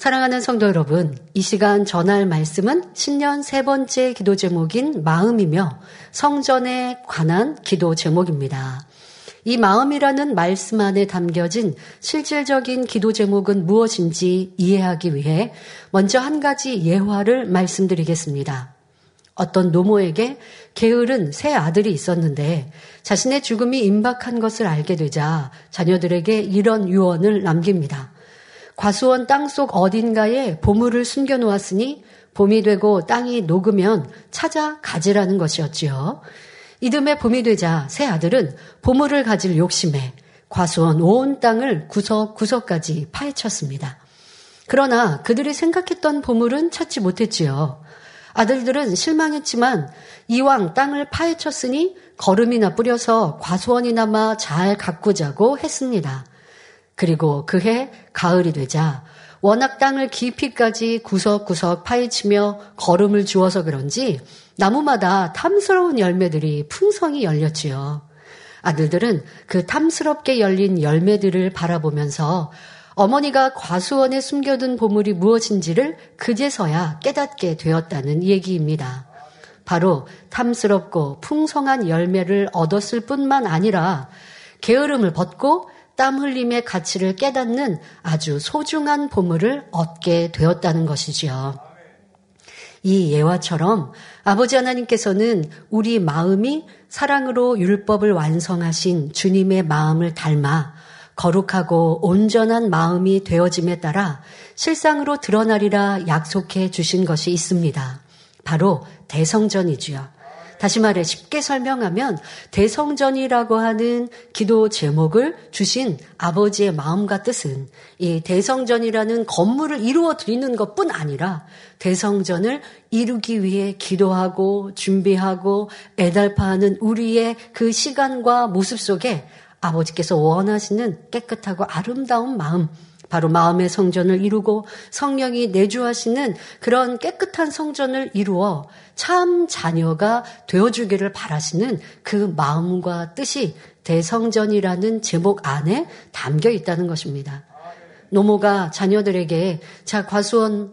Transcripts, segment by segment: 사랑하는 성도 여러분, 이 시간 전할 말씀은 신년 세 번째 기도 제목인 마음이며 성전에 관한 기도 제목입니다. 이 마음이라는 말씀 안에 담겨진 실질적인 기도 제목은 무엇인지 이해하기 위해 먼저 한 가지 예화를 말씀드리겠습니다. 어떤 노모에게 게으른 세 아들이 있었는데 자신의 죽음이 임박한 것을 알게 되자 자녀들에게 이런 유언을 남깁니다. 과수원 땅속 어딘가에 보물을 숨겨놓았으니 봄이 되고 땅이 녹으면 찾아 가지라는 것이었지요. 이듬해 봄이 되자 세 아들은 보물을 가질 욕심에 과수원 온 땅을 구석구석까지 파헤쳤습니다. 그러나 그들이 생각했던 보물은 찾지 못했지요. 아들들은 실망했지만 이왕 땅을 파헤쳤으니 거름이나 뿌려서 과수원이나마 잘 가꾸자고 했습니다. 그리고 그해 가을이 되자 워낙 땅을 깊이까지 구석구석 파헤치며 거름을 주어서 그런지 나무마다 탐스러운 열매들이 풍성히 열렸지요. 아들들은 그 탐스럽게 열린 열매들을 바라보면서 어머니가 과수원에 숨겨둔 보물이 무엇인지를 그제서야 깨닫게 되었다는 얘기입니다. 바로 탐스럽고 풍성한 열매를 얻었을 뿐만 아니라 게으름을 벗고 땀 흘림의 가치를 깨닫는 아주 소중한 보물을 얻게 되었다는 것이지요. 이 예화처럼 아버지 하나님께서는 우리 마음이 사랑으로 율법을 완성하신 주님의 마음을 닮아 거룩하고 온전한 마음이 되어짐에 따라 실상으로 드러나리라 약속해 주신 것이 있습니다. 바로 대성전이지요. 다시 말해 쉽게 설명하면 대성전이라고 하는 기도 제목을 주신 아버지의 마음과 뜻은 이 대성전이라는 건물을 이루어 드리는 것뿐 아니라 대성전을 이루기 위해 기도하고 준비하고 애달파하는 우리의 그 시간과 모습 속에 아버지께서 원하시는 깨끗하고 아름다운 마음, 바로 마음의 성전을 이루고 성령이 내주하시는 그런 깨끗한 성전을 이루어 참 자녀가 되어주기를 바라시는 그 마음과 뜻이 대성전이라는 제목 안에 담겨 있다는 것입니다. 노모가 자녀들에게 자 과수원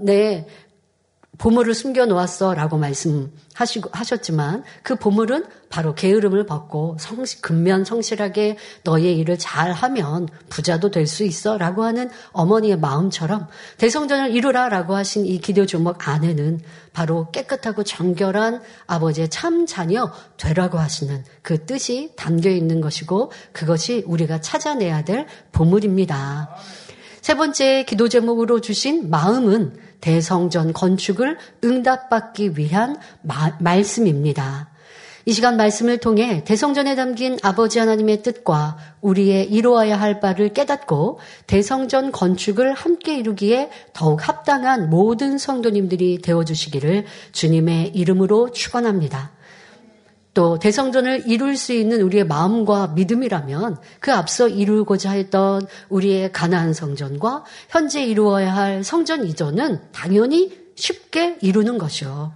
내 보물을 숨겨놓았어 라고 말씀하셨지만 그 보물은 바로 게으름을 벗고 근면성실하게 너의 일을 잘하면 부자도 될 수 있어 라고 하는 어머니의 마음처럼 대성전을 이루라 라고 하신 이 기도 제목 안에는 바로 깨끗하고 정결한 아버지의 참 자녀 되라고 하시는 그 뜻이 담겨 있는 것이고 그것이 우리가 찾아내야 될 보물입니다. 세 번째 기도 제목으로 주신 마음은 대성전 건축을 응답받기 위한 말씀입니다. 이 시간 말씀을 통해 대성전에 담긴 아버지 하나님의 뜻과 우리의 이루어야 할 바를 깨닫고 대성전 건축을 함께 이루기에 더욱 합당한 모든 성도님들이 되어주시기를 주님의 이름으로 축원합니다. 또 대성전을 이룰 수 있는 우리의 마음과 믿음이라면 그 앞서 이루고자 했던 우리의 가나안 성전과 현재 이루어야 할 성전 이전은 당연히 쉽게 이루는 것이요.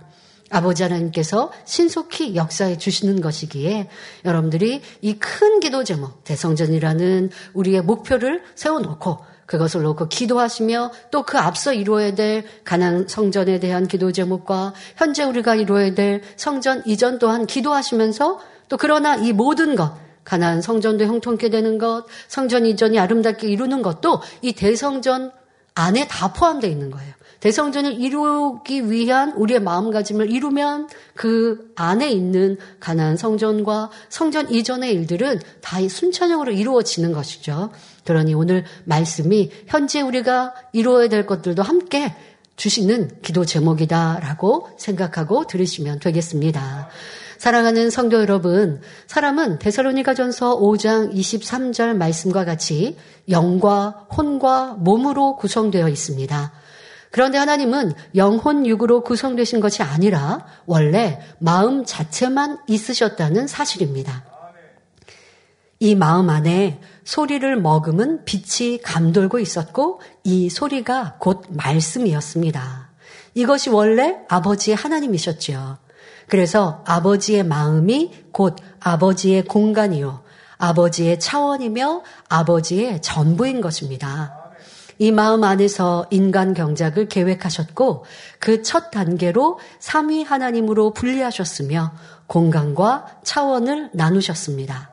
아버지 하나님께서 신속히 역사해 주시는 것이기에 여러분들이 이 큰 기도 제목 대성전이라는 우리의 목표를 세워놓고 그것을 놓고 기도하시며 또 그 앞서 이루어야 될 가나안 성전에 대한 기도 제목과 현재 우리가 이루어야 될 성전 이전 또한 기도하시면서 또 그러나 이 모든 것 가나안 성전도 형통케 되는 것 성전 이전이 아름답게 이루는 것도 이 대성전 안에 다 포함되어 있는 거예요. 대성전을 이루기 위한 우리의 마음가짐을 이루면 그 안에 있는 가나안 성전과 성전 이전의 일들은 다 순차적으로 이루어지는 것이죠. 그러니 오늘 말씀이 현재 우리가 이루어야 될 것들도 함께 주시는 기도 제목이다라고 생각하고 들으시면 되겠습니다. 사랑하는 성도 여러분, 사람은 데살로니가전서 5장 23절 말씀과 같이 영과 혼과 몸으로 구성되어 있습니다. 그런데 하나님은 영혼 육으로 구성되신 것이 아니라 원래 마음 자체만 있으셨다는 사실입니다. 이 마음 안에 소리를 머금은 빛이 감돌고 있었고 이 소리가 곧 말씀이었습니다. 이것이 원래 아버지의 하나님이셨지요. 그래서 아버지의 마음이 곧 아버지의 공간이요. 아버지의 차원이며 아버지의 전부인 것입니다. 이 마음 안에서 인간 경작을 계획하셨고 그 첫 단계로 삼위 하나님으로 분리하셨으며 공간과 차원을 나누셨습니다.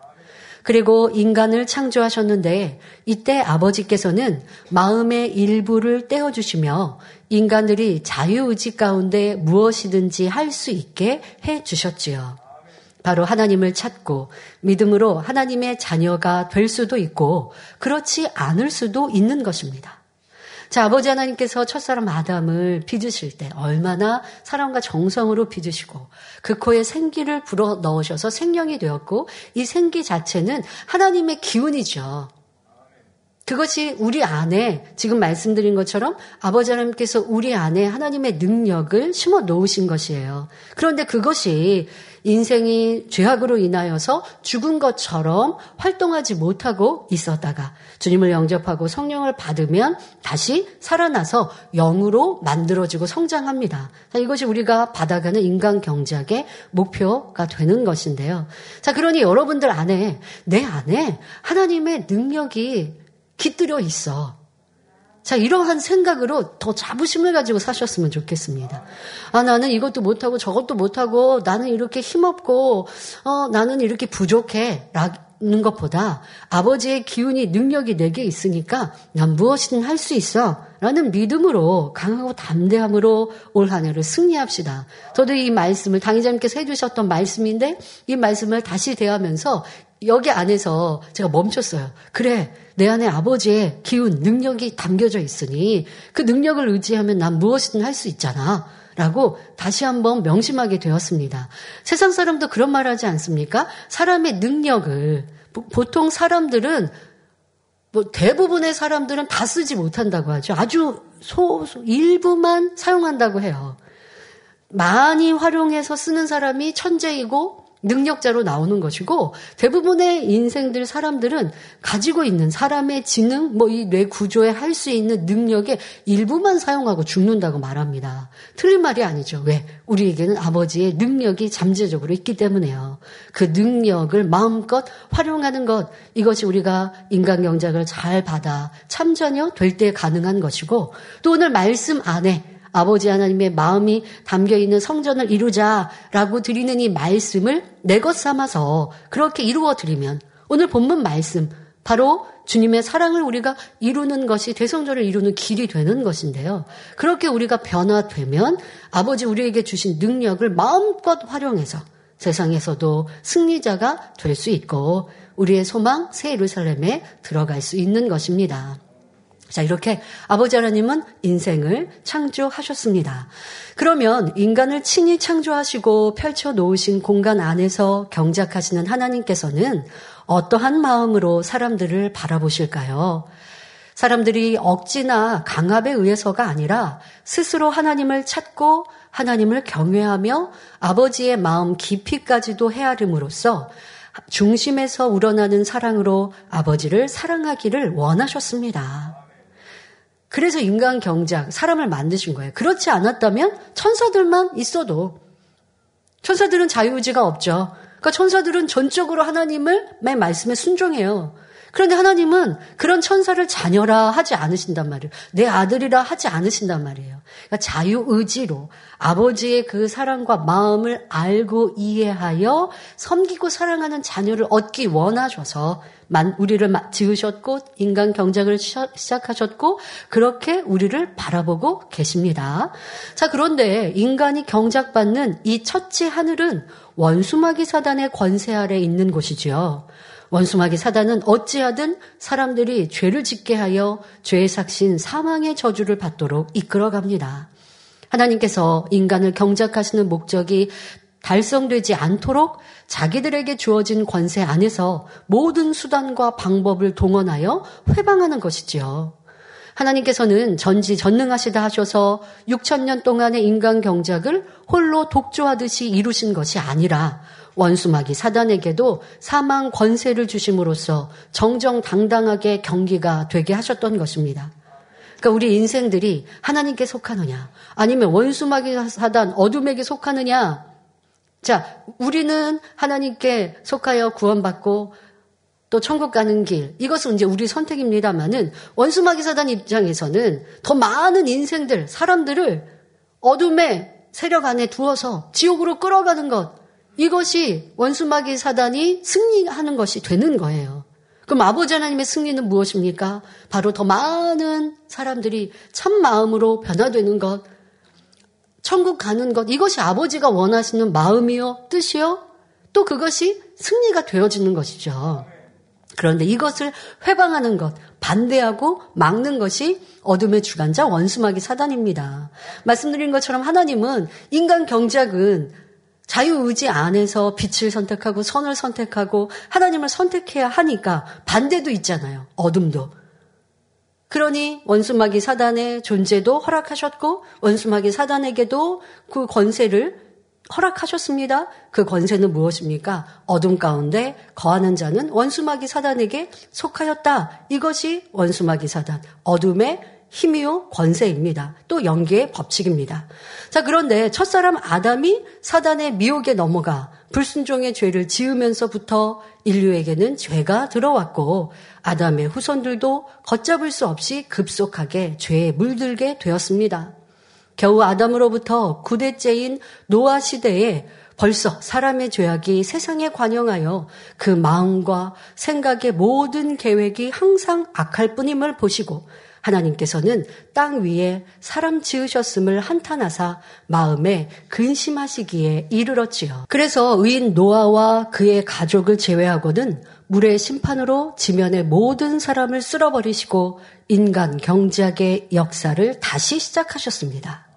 그리고 인간을 창조하셨는데 이때 아버지께서는 마음의 일부를 떼어주시며 인간들이 자유의지 가운데 무엇이든지 할 수 있게 해주셨지요. 바로 하나님을 찾고 믿음으로 하나님의 자녀가 될 수도 있고 그렇지 않을 수도 있는 것입니다. 자, 아버지 하나님께서 첫사람 아담을 빚으실 때 얼마나 사랑과 정성으로 빚으시고 그 코에 생기를 불어 넣으셔서 생명이 되었고 이 생기 자체는 하나님의 기운이죠. 그것이 우리 안에 지금 말씀드린 것처럼 아버지 하나님께서 우리 안에 하나님의 능력을 심어 놓으신 것이에요. 그런데 그것이 인생이 죄악으로 인하여서 죽은 것처럼 활동하지 못하고 있었다가 주님을 영접하고 성령을 받으면 다시 살아나서 영으로 만들어지고 성장합니다. 자, 이것이 우리가 받아가는 인간 경작의 목표가 되는 것인데요. 자, 그러니 여러분들 안에, 내 안에 하나님의 능력이 깃들여 있어. 자, 이러한 생각으로 더 자부심을 가지고 사셨으면 좋겠습니다. 아, 나는 이것도 못하고 저것도 못하고 나는 이렇게 힘없고 나는 이렇게 부족해 라는 것보다 아버지의 기운이 능력이 내게 있으니까 난 무엇이든 할 수 있어 라는 믿음으로 강하고 담대함으로 올 한 해를 승리합시다. 저도 이 말씀을 당의자님께서 해주셨던 말씀인데 이 말씀을 다시 대하면서 여기 안에서 제가 멈췄어요. 그래, 내 안에 아버지의 기운, 능력이 담겨져 있으니 그 능력을 의지하면 난 무엇이든 할 수 있잖아 라고 다시 한번 명심하게 되었습니다. 세상 사람도 그런 말 하지 않습니까? 사람의 능력을, 보통 사람들은 대부분의 사람들은 다 쓰지 못한다고 하죠. 아주 일부만 사용한다고 해요. 많이 활용해서 쓰는 사람이 천재이고 능력자로 나오는 것이고 대부분의 인생들 사람들은 가지고 있는 사람의 지능, 뭐 이 뇌 구조에 할 수 있는 능력의 일부만 사용하고 죽는다고 말합니다. 틀린 말이 아니죠. 왜? 우리에게는 아버지의 능력이 잠재적으로 있기 때문에요. 그 능력을 마음껏 활용하는 것, 이것이 우리가 인간 경작을 잘 받아 참전혀 될 때 가능한 것이고 또 오늘 말씀 안에 아버지 하나님의 마음이 담겨있는 성전을 이루자라고 드리는 이 말씀을 내 것 삼아서 그렇게 이루어 드리면 오늘 본문 말씀, 바로 주님의 사랑을 우리가 이루는 것이 대성전을 이루는 길이 되는 것인데요. 그렇게 우리가 변화되면 아버지 우리에게 주신 능력을 마음껏 활용해서 세상에서도 승리자가 될 수 있고 우리의 소망 새 예루살렘에 들어갈 수 있는 것입니다. 자, 이렇게 아버지 하나님은 인생을 창조하셨습니다. 그러면 인간을 친히 창조하시고 펼쳐놓으신 공간 안에서 경작하시는 하나님께서는 어떠한 마음으로 사람들을 바라보실까요? 사람들이 억지나 강압에 의해서가 아니라 스스로 하나님을 찾고 하나님을 경외하며 아버지의 마음 깊이까지도 헤아림으로써 중심에서 우러나는 사랑으로 아버지를 사랑하기를 원하셨습니다. 그래서 인간 경작, 사람을 만드신 거예요. 그렇지 않았다면 천사들만 있어도 천사들은 자유의지가 없죠. 그러니까 천사들은 전적으로 하나님의 말씀에 순종해요. 그런데 하나님은 그런 천사를 자녀라 하지 않으신단 말이에요. 내 아들이라 하지 않으신단 말이에요. 그러니까 자유의지로 아버지의 그 사랑과 마음을 알고 이해하여 섬기고 사랑하는 자녀를 얻기 원하셔서 우리를 지으셨고 인간 경작을 시작하셨고 그렇게 우리를 바라보고 계십니다. 자, 그런데 인간이 경작받는 이 첫째 하늘은 원수마귀 사단의 권세 아래 있는 곳이지요. 원수마귀 사단은 어찌하든 사람들이 죄를 짓게 하여 죄의 삭신 사망의 저주를 받도록 이끌어갑니다. 하나님께서 인간을 경작하시는 목적이 달성되지 않도록 자기들에게 주어진 권세 안에서 모든 수단과 방법을 동원하여 회방하는 것이지요. 하나님께서는 전지전능하시다 하셔서 6,000년 동안의 인간 경작을 홀로 독조하듯이 이루신 것이 아니라 원수마귀 사단에게도 사망 권세를 주심으로써 정정당당하게 경기가 되게 하셨던 것입니다. 그러니까 우리 인생들이 하나님께 속하느냐 아니면 원수마귀 사단 어둠에게 속하느냐. 자, 우리는 하나님께 속하여 구원받고 또 천국 가는 길, 이것은 이제 우리 선택입니다만은 원수마귀 사단 입장에서는 더 많은 인생들, 사람들을 어둠의 세력 안에 두어서 지옥으로 끌어가는 것, 이것이 원수마귀 사단이 승리하는 것이 되는 거예요. 그럼 아버지 하나님의 승리는 무엇입니까? 바로 더 많은 사람들이 참마음으로 변화되는 것, 천국 가는 것, 이것이 아버지가 원하시는 마음이요, 뜻이요, 또 그것이 승리가 되어지는 것이죠. 그런데 이것을 회방하는 것, 반대하고 막는 것이 어둠의 주관자 원수마귀 사단입니다. 말씀드린 것처럼 하나님은 인간 경작은 자유의지 안에서 빛을 선택하고 선을 선택하고 하나님을 선택해야 하니까 반대도 있잖아요. 어둠도. 그러니 원수마귀 사단의 존재도 허락하셨고 원수마귀 사단에게도 그 권세를 허락하셨습니다. 그 권세는 무엇입니까? 어둠 가운데 거하는 자는 원수마귀 사단에게 속하였다. 이것이 원수마귀 사단, 어둠의 힘이요 권세입니다. 또 연계의 법칙입니다. 자, 그런데 첫사람 아담이 사단의 미혹에 넘어가 불순종의 죄를 지으면서부터 인류에게는 죄가 들어왔고 아담의 후손들도 걷잡을 수 없이 급속하게 죄에 물들게 되었습니다. 겨우 아담으로부터 9대째인 노아 시대에 벌써 사람의 죄악이 세상에 관영하여 그 마음과 생각의 모든 계획이 항상 악할 뿐임을 보시고 하나님께서는 땅 위에 사람 지으셨음을 한탄하사 마음에 근심하시기에 이르렀지요. 그래서 의인 노아와 그의 가족을 제외하고는 물의 심판으로 지면의 모든 사람을 쓸어버리시고 인간 경작의 역사를 다시 시작하셨습니다.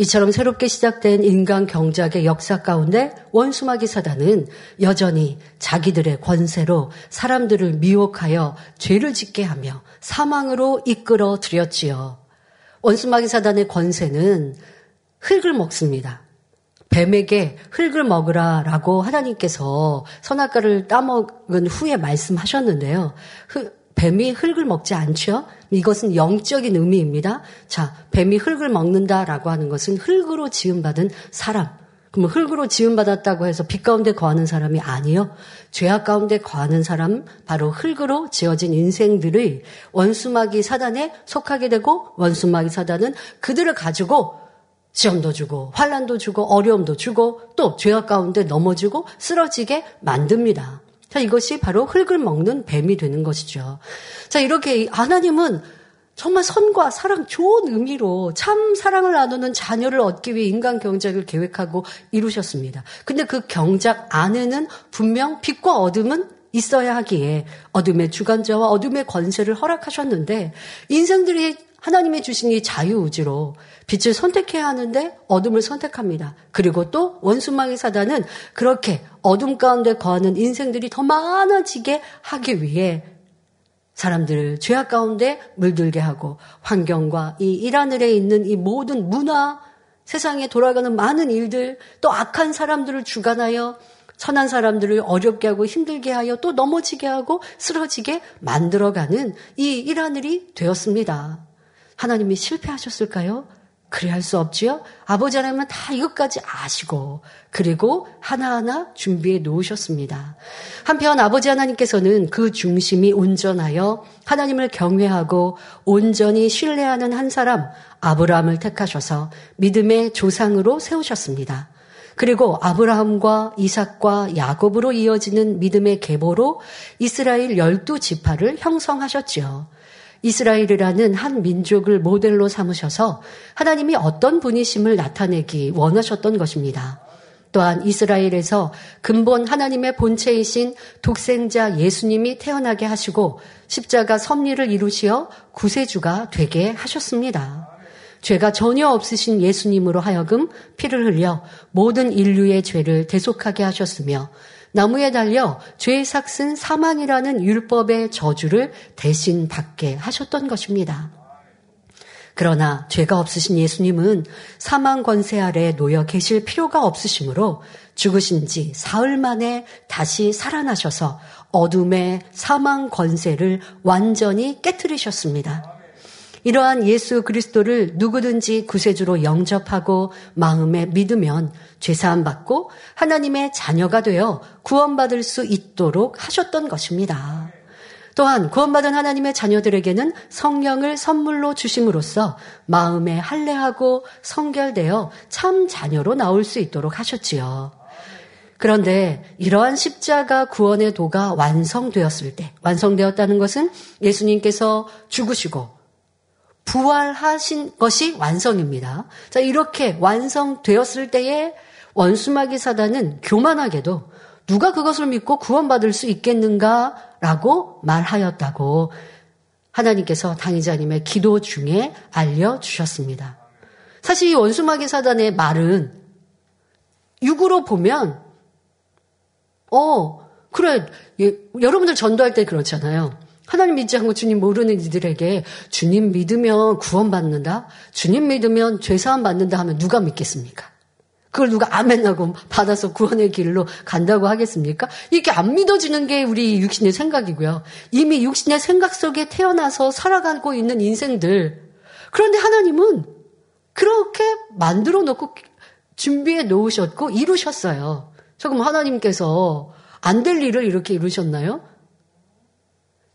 이처럼 새롭게 시작된 인간 경작의 역사 가운데 원수마귀 사단은 여전히 자기들의 권세로 사람들을 미혹하여 죄를 짓게 하며 사망으로 이끌어들였지요. 원수마귀 사단의 권세는 흙을 먹습니다. 뱀에게 흙을 먹으라 라고 하나님께서 선악과를 따먹은 후에 말씀하셨는데요. 뱀이 흙을 먹지 않죠? 이것은 영적인 의미입니다. 자, 뱀이 흙을 먹는다라고 하는 것은 흙으로 지음받은 사람. 그럼 흙으로 지음받았다고 해서 빛 가운데 거하는 사람이 아니요. 죄악 가운데 거하는 사람, 바로 흙으로 지어진 인생들의 원수마귀 사단에 속하게 되고 원수마귀 사단은 그들을 가지고 시험도 주고 환난도 주고 어려움도 주고 또 죄악 가운데 넘어지고 쓰러지게 만듭니다. 자, 이것이 바로 흙을 먹는 뱀이 되는 것이죠. 자, 이렇게 하나님은 정말 선과 사랑 좋은 의미로 참 사랑을 나누는 자녀를 얻기 위해 인간 경작을 계획하고 이루셨습니다. 근데 그 경작 안에는 분명 빛과 어둠은 있어야 하기에 어둠의 주관자와 어둠의 권세를 허락하셨는데 인생들이 하나님이 주신 이 자유의지로 빛을 선택해야 하는데 어둠을 선택합니다. 그리고 또 원수마귀 사단은 그렇게 어둠 가운데 거하는 인생들이 더 많아지게 하기 위해 사람들을 죄악 가운데 물들게 하고 환경과 이 일하늘에 있는 이 모든 문화, 세상에 돌아가는 많은 일들, 또 악한 사람들을 주관하여 선한 사람들을 어렵게 하고 힘들게 하여 또 넘어지게 하고 쓰러지게 만들어가는 이 일하늘이 되었습니다. 하나님이 실패하셨을까요? 그래 할 수 없지요. 아버지 하나님은 다 이것까지 아시고 그리고 하나하나 준비해 놓으셨습니다. 한편 아버지 하나님께서는 그 중심이 온전하여 하나님을 경외하고 온전히 신뢰하는 한 사람 아브라함을 택하셔서 믿음의 조상으로 세우셨습니다. 그리고 아브라함과 이삭과 야곱으로 이어지는 믿음의 계보로 이스라엘 12지파를 형성하셨지요. 이스라엘이라는 한 민족을 모델로 삼으셔서 하나님이 어떤 분이심을 나타내기 원하셨던 것입니다. 또한 이스라엘에서 근본 하나님의 본체이신 독생자 예수님이 태어나게 하시고 십자가 섭리를 이루시어 구세주가 되게 하셨습니다. 죄가 전혀 없으신 예수님으로 하여금 피를 흘려 모든 인류의 죄를 대속하게 하셨으며 나무에 달려 죄의 삭은 사망이라는 율법의 저주를 대신 받게 하셨던 것입니다. 그러나 죄가 없으신 예수님은 사망 권세 아래 놓여 계실 필요가 없으시므로 죽으신 지 사흘 만에 다시 살아나셔서 어둠의 사망 권세를 완전히 깨뜨리셨습니다. 이러한 예수 그리스도를 누구든지 구세주로 영접하고 마음에 믿으면 죄사함 받고 하나님의 자녀가 되어 구원받을 수 있도록 하셨던 것입니다. 또한 구원받은 하나님의 자녀들에게는 성령을 선물로 주심으로써 마음에 할례하고 성결되어 참 자녀로 나올 수 있도록 하셨지요. 그런데 이러한 십자가 구원의 도가 완성되었을 때, 완성되었다는 것은 예수님께서 죽으시고 부활하신 것이 완성입니다. 자, 이렇게 완성되었을 때에 원수마귀 사단은 교만하게도 누가 그것을 믿고 구원받을 수 있겠는가라고 말하였다고 하나님께서 당의자님의 기도 중에 알려주셨습니다. 사실 이 원수마귀 사단의 말은 육으로 보면 그래, 여러분들 전도할 때 그렇잖아요. 하나님 믿지 않고 주님 모르는 이들에게 주님 믿으면 구원받는다, 주님 믿으면 죄사함 받는다 하면 누가 믿겠습니까? 그걸 누가 아멘하고 받아서 구원의 길로 간다고 하겠습니까? 이렇게 안 믿어지는 게 우리 육신의 생각이고요. 이미 육신의 생각 속에 태어나서 살아가고 있는 인생들. 그런데 하나님은 그렇게 만들어 놓고 준비해 놓으셨고 이루셨어요. 그럼 하나님께서 안 될 일을 이렇게 이루셨나요?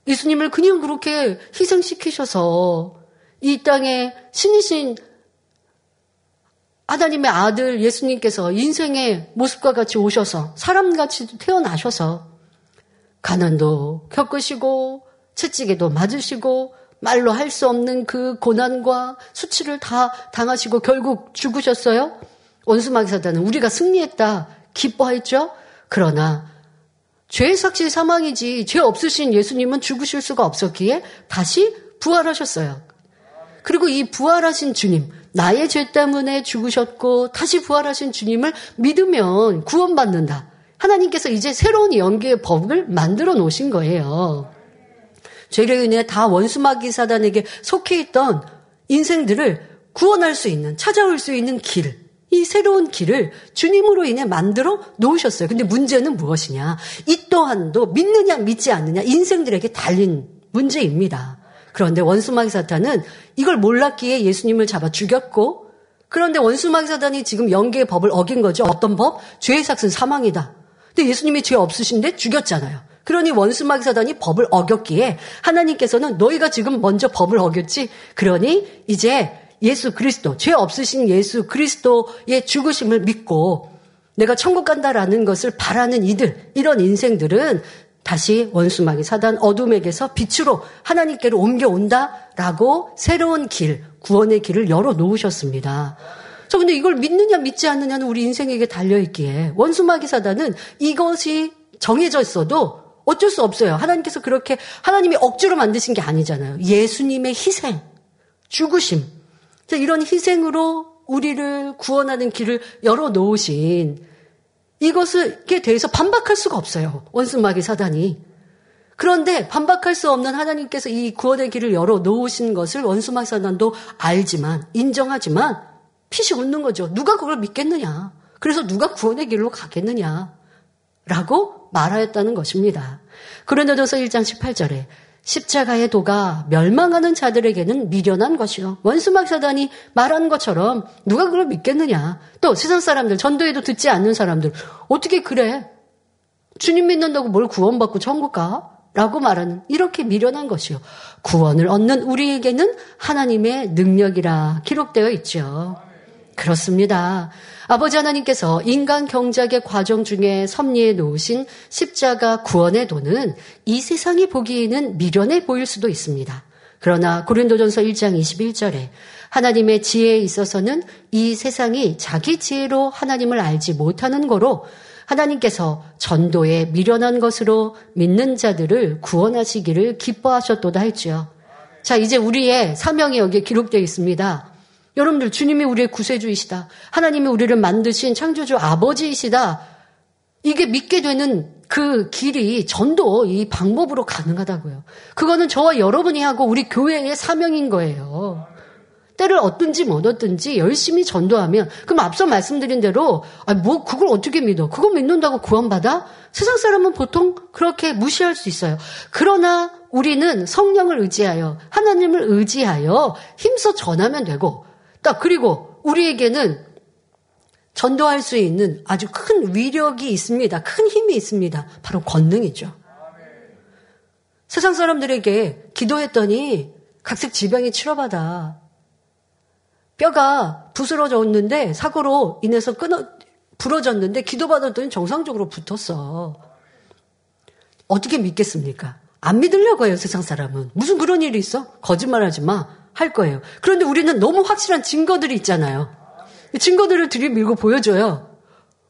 예수님을 그냥 그렇게 희생시키셔서 이 땅에 신이신 하나님의 아들 예수님께서 인생의 모습과 같이 오셔서 사람같이 태어나셔서 가난도 겪으시고 채찍에도 맞으시고 말로 할 수 없는 그 고난과 수치를 다 당하시고 결국 죽으셨어요. 원수마귀 사단은 우리가 승리했다 기뻐했죠. 그러나 죄의 삭시 사망이지 죄 없으신 예수님은 죽으실 수가 없었기에 다시 부활하셨어요. 그리고 이 부활하신 주님, 나의 죄 때문에 죽으셨고 다시 부활하신 주님을 믿으면 구원받는다. 하나님께서 이제 새로운 연계의 법을 만들어 놓으신 거예요. 죄로 인해 다 원수마귀 사단에게 속해 있던 인생들을 구원할 수 있는, 찾아올 수 있는 길, 이 새로운 길을 주님으로 인해 만들어 놓으셨어요. 근데 문제는 무엇이냐? 이 또한도 믿느냐 믿지 않느냐 인생들에게 달린 문제입니다. 그런데 원수마귀 사탄은 이걸 몰랐기에 예수님을 잡아 죽였고, 그런데 원수마귀 사탄이 지금 연계의 법을 어긴 거죠. 어떤 법? 죄의 삭은 사망이다. 근데 예수님이 죄 없으신데 죽였잖아요. 그러니 원수마귀 사단이 법을 어겼기에 하나님께서는 너희가 지금 먼저 법을 어겼지. 그러니 이제 예수 그리스도, 죄 없으신 예수 그리스도의 죽으심을 믿고 내가 천국 간다라는 것을 바라는 이들, 이런 인생들은 다시 원수마귀 사단 어둠에게서 빛으로 하나님께로 옮겨온다라고 새로운 길, 구원의 길을 열어놓으셨습니다. 그런데 이걸 믿느냐 믿지 않느냐는 우리 인생에게 달려있기에 원수마귀 사단은 이것이 정해져 있어도 어쩔 수 없어요. 하나님께서 그렇게, 하나님이 억지로 만드신 게 아니잖아요. 예수님의 희생, 죽으심, 이런 희생으로 우리를 구원하는 길을 열어놓으신 이것에 대해서 반박할 수가 없어요. 원수마귀 사단이. 그런데 반박할 수 없는 하나님께서 이 구원의 길을 열어놓으신 것을 원수마귀 사단도 알지만, 인정하지만 피식 웃는 거죠. 누가 그걸 믿겠느냐. 그래서 누가 구원의 길로 가겠느냐 라고 말하였다는 것입니다. 고린도전서 1장 18절에 십자가의 도가 멸망하는 자들에게는 미련한 것이요, 원수마귀 사단이 말한 것처럼 누가 그걸 믿겠느냐. 또 세상 사람들, 전도에도 듣지 않는 사람들, 어떻게 그래, 주님 믿는다고 뭘 구원받고 천국 가? 라고 말하는, 이렇게 미련한 것이요. 구원을 얻는 우리에게는 하나님의 능력이라 기록되어 있죠. 그렇습니다. 아버지 하나님께서 인간 경작의 과정 중에 섭리해 놓으신 십자가 구원의 도는 이 세상이 보기에는 미련해 보일 수도 있습니다. 그러나 고린도전서 1장 21절에 하나님의 지혜에 있어서는 이 세상이 자기 지혜로 하나님을 알지 못하는 거로 하나님께서 전도에 미련한 것으로 믿는 자들을 구원하시기를 기뻐하셨도다 했지요. 자, 이제 우리의 사명이 여기에 기록되어 있습니다. 여러분들, 주님이 우리의 구세주이시다, 하나님이 우리를 만드신 창조주 아버지이시다, 이게 믿게 되는 그 길이 전도, 이 방법으로 가능하다고요. 그거는 저와 여러분이 하고 우리 교회의 사명인 거예요. 때를 얻든지 못 얻든지 열심히 전도하면, 그럼 앞서 말씀드린 대로, 그걸 어떻게 믿어? 그거 믿는다고 구원받아? 세상 사람은 보통 그렇게 무시할 수 있어요. 그러나 우리는 성령을 의지하여 하나님을 의지하여 힘써 전하면 되고 딱 그리고 우리에게는 전도할 수 있는 아주 큰 위력이 있습니다. 큰 힘이 있습니다. 바로 권능이죠. 세상 사람들에게 기도했더니 각색 지병이 치료받아. 뼈가 부스러졌는데 사고로 인해서 부러졌는데 기도받았더니 정상적으로 붙었어. 어떻게 믿겠습니까? 안 믿으려고 해요, 세상 사람은. 무슨 그런 일이 있어? 거짓말하지 마. 할 거예요. 그런데 우리는 너무 확실한 증거들이 있잖아요. 증거들을 들이밀고 보여줘요.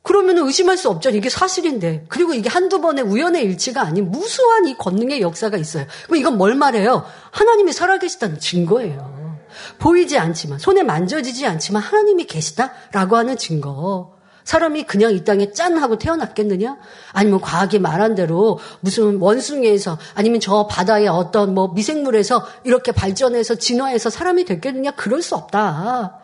그러면 의심할 수 없잖아요. 이게 사실인데. 그리고 이게 한두 번의 우연의 일치가 아닌 무수한 이 권능의 역사가 있어요. 그럼 이건 뭘 말해요? 하나님이 살아계시다는 증거예요. 보이지 않지만, 손에 만져지지 않지만 하나님이 계시다라고 하는 증거. 사람이 그냥 이 땅에 짠 하고 태어났겠느냐? 아니면 과학이 말한 대로 무슨 원숭이에서 아니면 저 바다의 어떤 뭐 미생물에서 이렇게 발전해서 진화해서 사람이 됐겠느냐? 그럴 수 없다.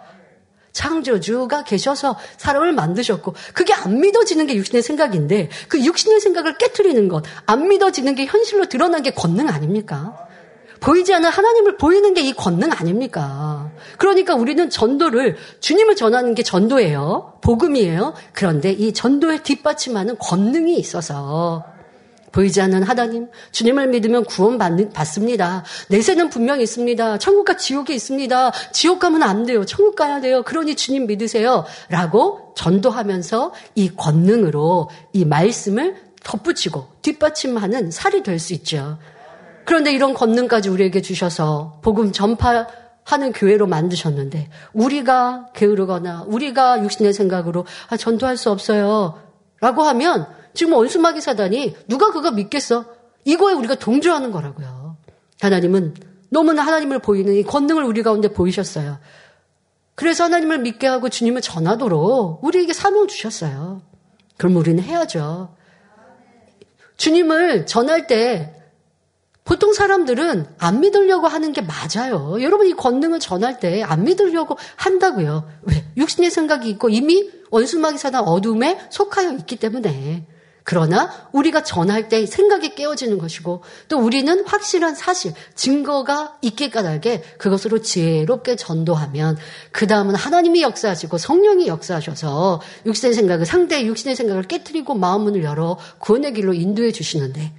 창조주가 계셔서 사람을 만드셨고 그게 안 믿어지는 게 육신의 생각인데 그 육신의 생각을 깨트리는 것, 안 믿어지는 게 현실로 드러난 게 권능 아닙니까? 보이지 않는 하나님을 보이는 게 이 권능 아닙니까? 그러니까 우리는 전도를 주님을 전하는 게 전도예요. 복음이에요. 그런데 이 전도에 뒷받침하는 권능이 있어서 보이지 않는 하나님, 주님을 믿으면 구원받습니다. 내세는 분명히 있습니다. 천국과 지옥이 있습니다. 지옥 가면 안 돼요. 천국 가야 돼요. 그러니 주님 믿으세요. 라고 전도하면서 이 권능으로 이 말씀을 덧붙이고 뒷받침하는 살이 될 수 있죠. 그런데 이런 권능까지 우리에게 주셔서 복음 전파하는 교회로 만드셨는데 우리가 게으르거나 우리가 육신의 생각으로 전도할 수 없어요. 라고 하면 지금 원수마귀 사단이 누가 그거 믿겠어? 이거에 우리가 동조하는 거라고요. 하나님은 너무나 하나님을 보이는 이 권능을 우리 가운데 보이셨어요. 그래서 하나님을 믿게 하고 주님을 전하도록 우리에게 사명 주셨어요. 그럼 우리는 해야죠. 주님을 전할 때 보통 사람들은 안 믿으려고 하는 게 맞아요. 여러분 이 권능을 전할 때 안 믿으려고 한다고요. 왜? 육신의 생각이 있고 이미 원수마귀 사단 어둠에 속하여 있기 때문에. 그러나 우리가 전할 때 생각이 깨어지는 것이고 또 우리는 확실한 사실, 증거가 있게 까닭에 그것으로 지혜롭게 전도하면 그 다음은 하나님이 역사하시고 성령이 역사하셔서 육신의 생각을, 상대의 육신의 생각을 깨트리고 마음문을 열어 구원의 길로 인도해 주시는데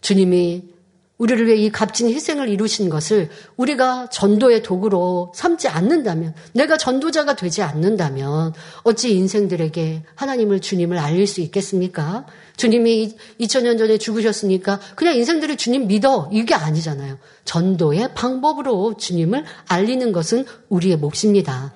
주님이 우리를 위해 이 값진 희생을 이루신 것을 우리가 전도의 도구로 삼지 않는다면, 내가 전도자가 되지 않는다면 어찌 인생들에게 하나님을, 주님을 알릴 수 있겠습니까? 주님이 2000년 전에 죽으셨으니까 그냥 인생들이 주님 믿어 이게 아니잖아요. 전도의 방법으로 주님을 알리는 것은 우리의 몫입니다.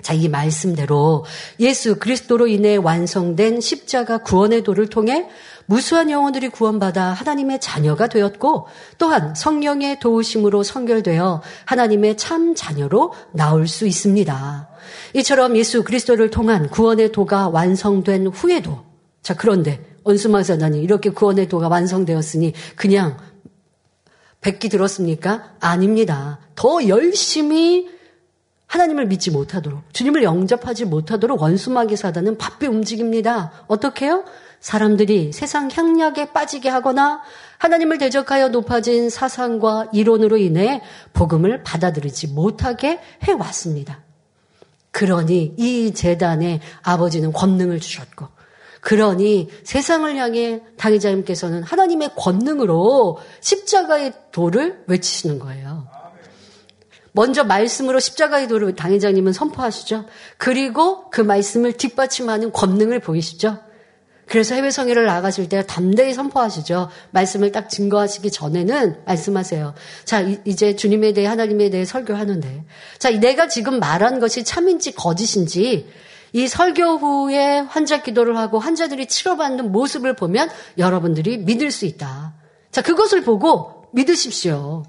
자, 이 말씀대로 예수 그리스도로 인해 완성된 십자가 구원의 도를 통해 무수한 영혼들이 구원받아 하나님의 자녀가 되었고 또한 성령의 도우심으로 선결되어 하나님의 참 자녀로 나올 수 있습니다. 이처럼 예수 그리스도를 통한 구원의 도가 완성된 후에도, 자, 그런데 원수마귀 사단이 이렇게 구원의 도가 완성되었으니 그냥 백기 들었습니까? 아닙니다. 더 열심히 하나님을 믿지 못하도록, 주님을 영접하지 못하도록 원수마귀 사단은 바삐 움직입니다. 어떻게 해요? 사람들이 세상 향락에 빠지게 하거나 하나님을 대적하여 높아진 사상과 이론으로 인해 복음을 받아들이지 못하게 해왔습니다. 그러니 이 제단에 아버지는 권능을 주셨고, 그러니 세상을 향해 당의자님께서는 하나님의 권능으로 십자가의 도를 외치시는 거예요. 먼저 말씀으로 십자가의 도를 당회장님은 선포하시죠. 그리고 그 말씀을 뒷받침하는 권능을 보이시죠. 그래서 해외 성회를 나가실 때 담대히 선포하시죠. 말씀을 딱 증거하시기 전에는 말씀하세요. 자, 이제 주님에 대해, 하나님에 대해 설교하는데, 자, 내가 지금 말한 것이 참인지 거짓인지 이 설교 후에 환자 기도를 하고 환자들이 치료받는 모습을 보면 여러분들이 믿을 수 있다. 자, 그것을 보고 믿으십시오.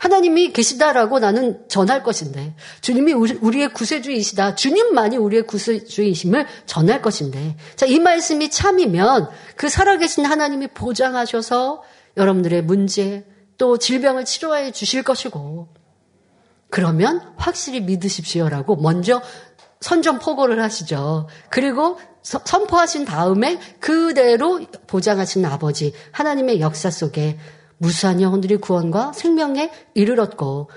하나님이 계시다라고 나는 전할 것인데, 주님이 우리의 구세주이시다, 주님만이 우리의 구세주이심을 전할 것인데, 자, 이 말씀이 참이면 그 살아계신 하나님이 보장하셔서 여러분들의 문제 또 질병을 치료해 주실 것이고, 그러면 확실히 믿으십시오라고 먼저 선전포고를 하시죠. 그리고 선포하신 다음에 그대로 보장하신 아버지 하나님의 역사 속에 무수한 영혼들이 구원과 생명에 이르렀고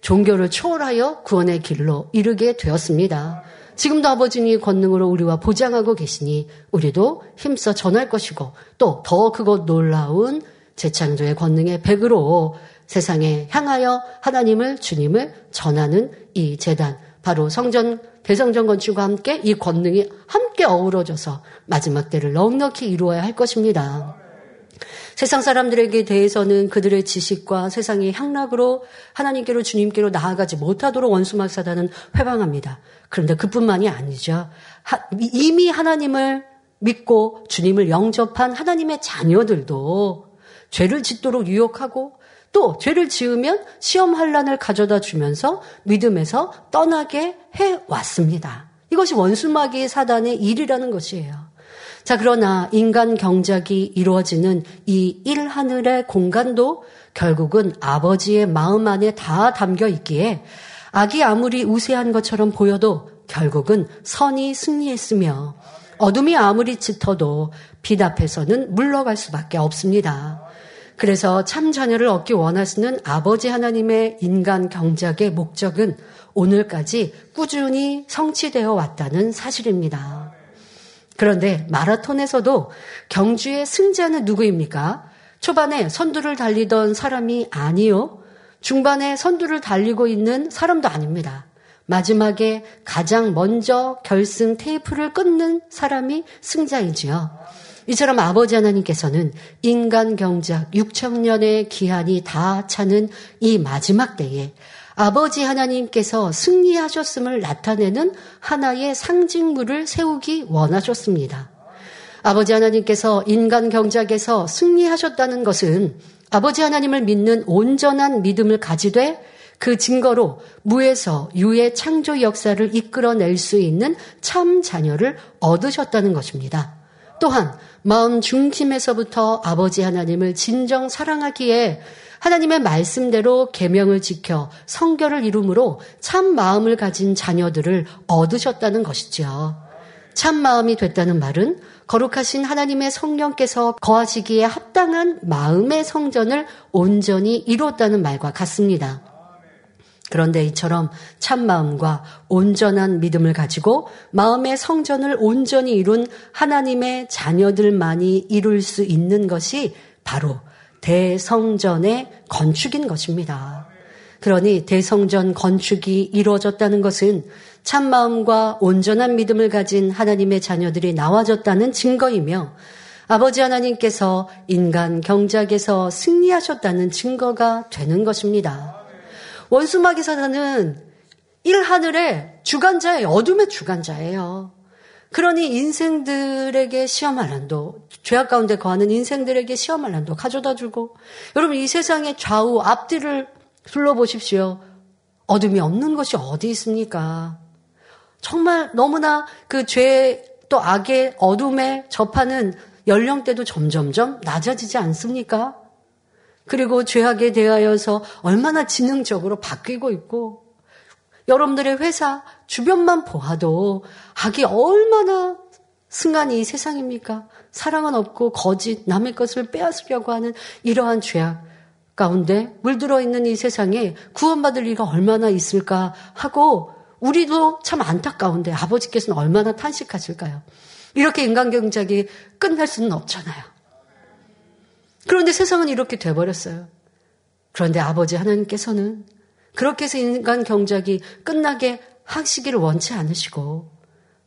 종교를 초월하여 구원의 길로 이르게 되었습니다. 지금도 아버지니 권능으로 우리와 보장하고 계시니 우리도 힘써 전할 것이고 또 더 크고 놀라운 재창조의 권능의 백으로 세상에 향하여 하나님을 주님을 전하는 이 재단 바로 성전 대성전 건축과 함께 이 권능이 함께 어우러져서 마지막 때를 넉넉히 이루어야 할 것입니다. 세상 사람들에게 대해서는 그들의 지식과 세상의 향락으로 하나님께로 주님께로 나아가지 못하도록 원수막 사단은 회방합니다. 그런데 그뿐만이 아니죠. 이미 하나님을 믿고 주님을 영접한 하나님의 자녀들도 죄를 짓도록 유혹하고 또 죄를 지으면 시험 환란을 가져다 주면서 믿음에서 떠나게 해왔습니다. 이것이 원수마귀 사단의 일이라는 것이에요. 자, 그러나 인간 경작이 이루어지는 이 일하늘의 공간도 결국은 아버지의 마음 안에 다 담겨 있기에 악이 아무리 우세한 것처럼 보여도 결국은 선이 승리했으며 어둠이 아무리 짙어도 빛 앞에서는 물러갈 수밖에 없습니다. 그래서 참 자녀를 얻기 원하시는 아버지 하나님의 인간 경작의 목적은 오늘까지 꾸준히 성취되어 왔다는 사실입니다. 그런데 마라톤에서도 경주의 승자는 누구입니까? 초반에 선두를 달리던 사람이 아니요. 중반에 선두를 달리고 있는 사람도 아닙니다. 마지막에 가장 먼저 결승 테이프를 끊는 사람이 승자이지요. 이처럼 아버지 하나님께서는 인간 경작 6,000년의 기한이 다 차는 이 마지막 때에 아버지 하나님께서 승리하셨음을 나타내는 하나의 상징물을 세우기 원하셨습니다. 아버지 하나님께서 인간 경작에서 승리하셨다는 것은 아버지 하나님을 믿는 온전한 믿음을 가지되 그 증거로 무에서 유의 창조 역사를 이끌어낼 수 있는 참 자녀를 얻으셨다는 것입니다. 또한 마음 중심에서부터 아버지 하나님을 진정 사랑하기에 하나님의 말씀대로 계명을 지켜 성결을 이루므로 참 마음을 가진 자녀들을 얻으셨다는 것이죠. 참 마음이 됐다는 말은 거룩하신 하나님의 성령께서 거하시기에 합당한 마음의 성전을 온전히 이루었다는 말과 같습니다. 그런데 이처럼 참마음과 온전한 믿음을 가지고 마음의 성전을 온전히 이룬 하나님의 자녀들만이 이룰 수 있는 것이 바로 대성전의 건축인 것입니다. 그러니 대성전 건축이 이루어졌다는 것은 참마음과 온전한 믿음을 가진 하나님의 자녀들이 나와졌다는 증거이며 아버지 하나님께서 인간 경작에서 승리하셨다는 증거가 되는 것입니다. 원수마귀 사단은 일하늘의 주관자예요. 어둠의 주관자예요. 그러니 인생들에게 시험할 한도, 죄악 가운데 거하는 인생들에게 시험할 한도 가져다 주고, 여러분 이 세상의 좌우 앞뒤를 둘러보십시오. 어둠이 없는 것이 어디 있습니까? 정말 너무나 그 죄 또 악의 어둠에 접하는 연령대도 점점점 낮아지지 않습니까? 그리고 죄악에 대하여서 얼마나 지능적으로 바뀌고 있고 여러분들의 회사 주변만 보아도 악이 얼마나 승한 이 세상입니까? 사랑은 없고 거짓, 남의 것을 빼앗으려고 하는 이러한 죄악 가운데 물들어 있는 이 세상에 구원받을 이가 얼마나 있을까 하고 우리도 참 안타까운데 아버지께서는 얼마나 탄식하실까요? 이렇게 인간 경작이 끝날 수는 없잖아요. 그런데 세상은 이렇게 돼버렸어요. 그런데 아버지 하나님께서는 그렇게 해서 인간 경작이 끝나게 하시기를 원치 않으시고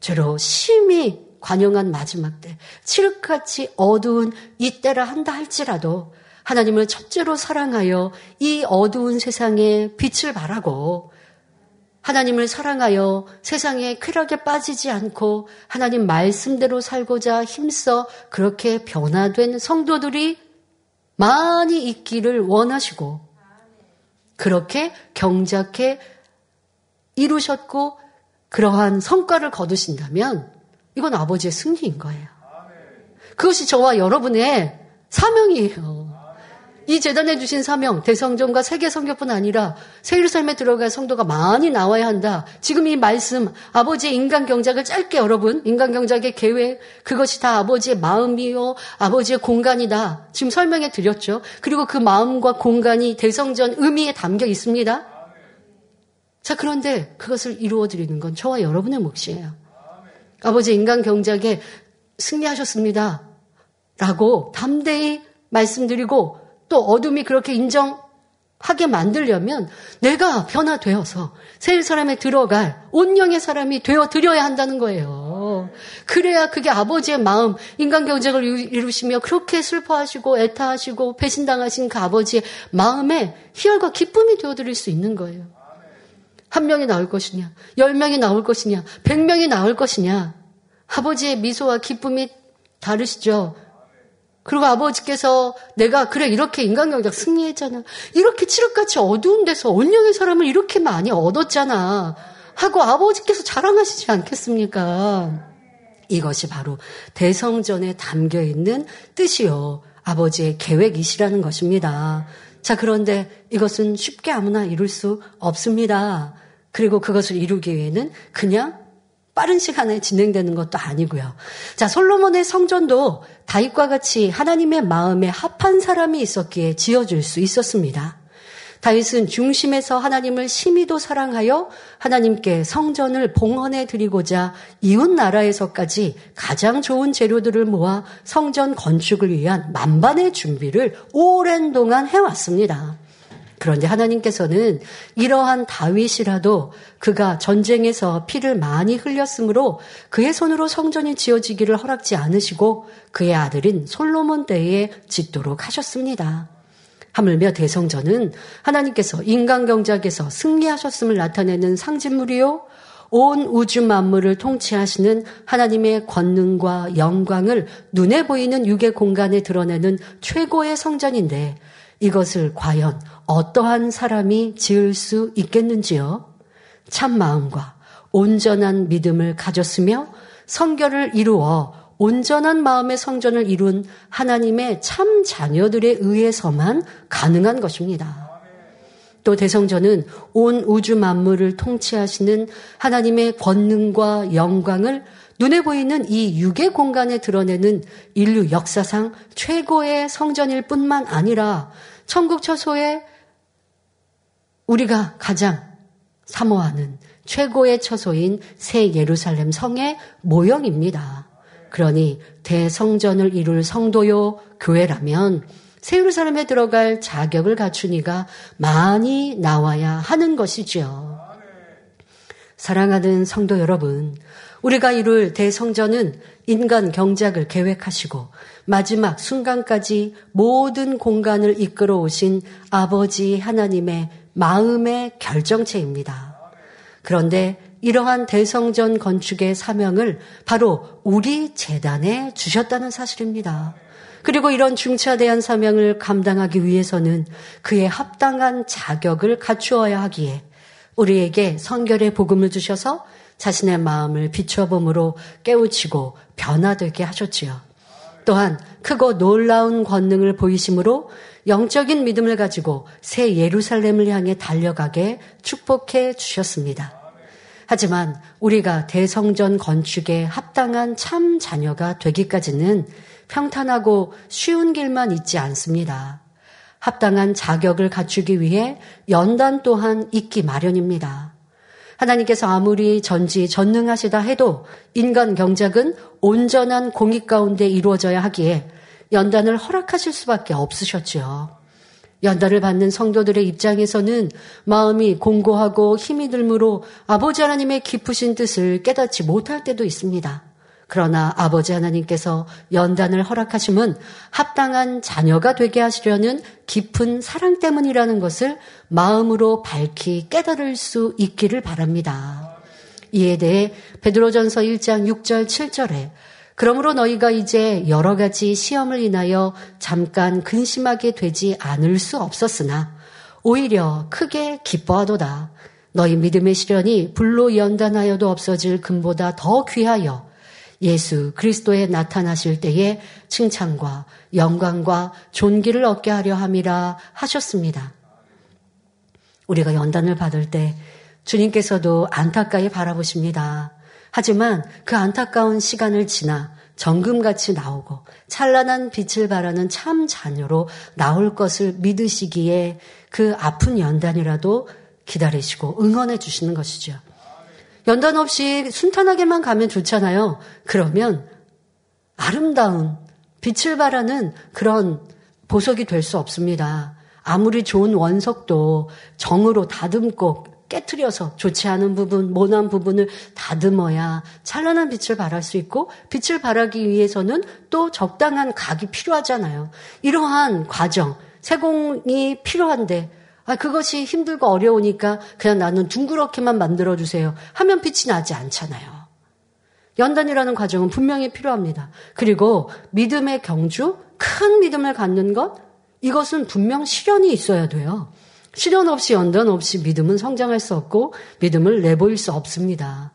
죄로 심히 관영한 마지막 때 칠흑같이 어두운 이때라 한다 할지라도 하나님을 첫째로 사랑하여 이 어두운 세상에 빛을 발하고 하나님을 사랑하여 세상에 쾌락에 빠지지 않고 하나님 말씀대로 살고자 힘써 그렇게 변화된 성도들이 많이 있기를 원하시고 그렇게 경작해 이루셨고 그러한 성과를 거두신다면 이건 아버지의 승리인 거예요. 그것이 저와 여러분의 사명이에요. 이 재단에 주신 사명, 대성전과 세계 선교뿐 아니라 새 예루살렘에 들어갈 성도가 많이 나와야 한다. 지금 이 말씀, 아버지의 인간 경작을 짧게 여러분, 인간 경작의 계획, 그것이 다 아버지의 마음이요, 아버지의 공간이다. 지금 설명해 드렸죠. 그리고 그 마음과 공간이 대성전 의미에 담겨 있습니다. 자, 그런데 그것을 이루어 드리는 건 저와 여러분의 몫이에요. 아버지의 인간 경작에 승리하셨습니다. 라고 담대히 말씀드리고 또 어둠이 그렇게 인정하게 만들려면 내가 변화되어서 새 사람에 들어갈 온영의 사람이 되어드려야 한다는 거예요. 그래야 그게 아버지의 마음, 인간 경작을 이루시며 그렇게 슬퍼하시고 애타하시고 배신당하신 그 아버지의 마음에 희열과 기쁨이 되어드릴 수 있는 거예요. 한 명이 나올 것이냐, 10명이 나올 것이냐, 100명이 나올 것이냐. 아버지의 미소와 기쁨이 다르시죠. 그리고 아버지께서 내가 그래 이렇게 인간경작 승리했잖아, 이렇게 칠흑같이 어두운 데서 온영의 사람을 이렇게 많이 얻었잖아 하고 아버지께서 자랑하시지 않겠습니까? 이것이 바로 대성전에 담겨있는 뜻이요, 아버지의 계획이시라는 것입니다. 자, 그런데 이것은 쉽게 아무나 이룰 수 없습니다. 그리고 그것을 이루기 위해는 그냥 빠른 시간에 진행되는 것도 아니고요. 자, 솔로몬의 성전도 다윗과 같이 하나님의 마음에 합한 사람이 있었기에 지어질 수 있었습니다. 다윗은 중심에서 하나님을 심히도 사랑하여 하나님께 성전을 봉헌해 드리고자 이웃 나라에서까지 가장 좋은 재료들을 모아 성전 건축을 위한 만반의 준비를 오랜 동안 해왔습니다. 그런데 하나님께서는 이러한 다윗이라도 그가 전쟁에서 피를 많이 흘렸으므로 그의 손으로 성전이 지어지기를 허락지 않으시고 그의 아들인 솔로몬 때에 짓도록 하셨습니다. 하물며 대성전은 하나님께서 인간 경작에서 승리하셨음을 나타내는 상징물이요, 온 우주 만물을 통치하시는 하나님의 권능과 영광을 눈에 보이는 육의 공간에 드러내는 최고의 성전인데 이것을 과연 어떠한 사람이 지을 수 있겠는지요? 참마음과 온전한 믿음을 가졌으며 성결을 이루어 온전한 마음의 성전을 이룬 하나님의 참 자녀들에 의해서만 가능한 것입니다. 또 대성전은 온 우주 만물을 통치하시는 하나님의 권능과 영광을 눈에 보이는 이 육의 공간에 드러내는 인류 역사상 최고의 성전일 뿐만 아니라 천국 처소에 우리가 가장 사모하는 최고의 처소인 새 예루살렘 성의 모형입니다. 그러니 대성전을 이룰 성도요 교회라면 새 예루살렘에 들어갈 자격을 갖춘 이가 많이 나와야 하는 것이지요. 사랑하는 성도 여러분, 우리가 이룰 대성전은 인간 경작을 계획하시고 마지막 순간까지 모든 공간을 이끌어 오신 아버지 하나님의 마음의 결정체입니다. 그런데 이러한 대성전 건축의 사명을 바로 우리 재단에 주셨다는 사실입니다. 그리고 이런 중차대한 사명을 감당하기 위해서는 그에 합당한 자격을 갖추어야 하기에 우리에게 성결의 복음을 주셔서 자신의 마음을 비춰봄으로 깨우치고 변화되게 하셨지요. 또한 크고 놀라운 권능을 보이심으로 영적인 믿음을 가지고 새 예루살렘을 향해 달려가게 축복해 주셨습니다. 하지만 우리가 대성전 건축에 합당한 참 자녀가 되기까지는 평탄하고 쉬운 길만 있지 않습니다. 합당한 자격을 갖추기 위해 연단 또한 있기 마련입니다. 하나님께서 아무리 전지전능하시다 해도 인간 경작은 온전한 공의 가운데 이루어져야 하기에 연단을 허락하실 수밖에 없으셨지요. 연단을 받는 성도들의 입장에서는 마음이 공고하고 힘이 들므로 아버지 하나님의 깊으신 뜻을 깨닫지 못할 때도 있습니다. 그러나 아버지 하나님께서 연단을 허락하심은 합당한 자녀가 되게 하시려는 깊은 사랑 때문이라는 것을 마음으로 밝히 깨달을 수 있기를 바랍니다. 이에 대해 베드로전서 1장 6절 7절에 그러므로 너희가 이제 여러 가지 시험을 인하여 잠깐 근심하게 되지 않을 수 없었으나 오히려 크게 기뻐하도다. 너희 믿음의 시련이 불로 연단하여도 없어질 금보다 더 귀하여 예수 그리스도에 나타나실 때에 칭찬과 영광과 존귀를 얻게 하려 함이라 하셨습니다. 우리가 연단을 받을 때 주님께서도 안타까이 바라보십니다. 하지만 그 안타까운 시간을 지나 정금같이 나오고 찬란한 빛을 발하는 참 자녀로 나올 것을 믿으시기에 그 아픈 연단이라도 기다리시고 응원해 주시는 것이죠. 연단 없이 순탄하게만 가면 좋잖아요. 그러면 아름다운 빛을 발하는 그런 보석이 될 수 없습니다. 아무리 좋은 원석도 정으로 다듬고 깨트려서 좋지 않은 부분, 모난 부분을 다듬어야 찬란한 빛을 발할 수 있고 빛을 발하기 위해서는 또 적당한 각이 필요하잖아요. 이러한 과정, 세공이 필요한데 그것이 힘들고 어려우니까 그냥 나는 둥그렇게만 만들어주세요 하면 빛이 나지 않잖아요. 연단이라는 과정은 분명히 필요합니다. 그리고 믿음의 경주, 큰 믿음을 갖는 것, 이것은 분명 시련이 있어야 돼요. 시련 없이 연단 없이 믿음은 성장할 수 없고 믿음을 내보일 수 없습니다.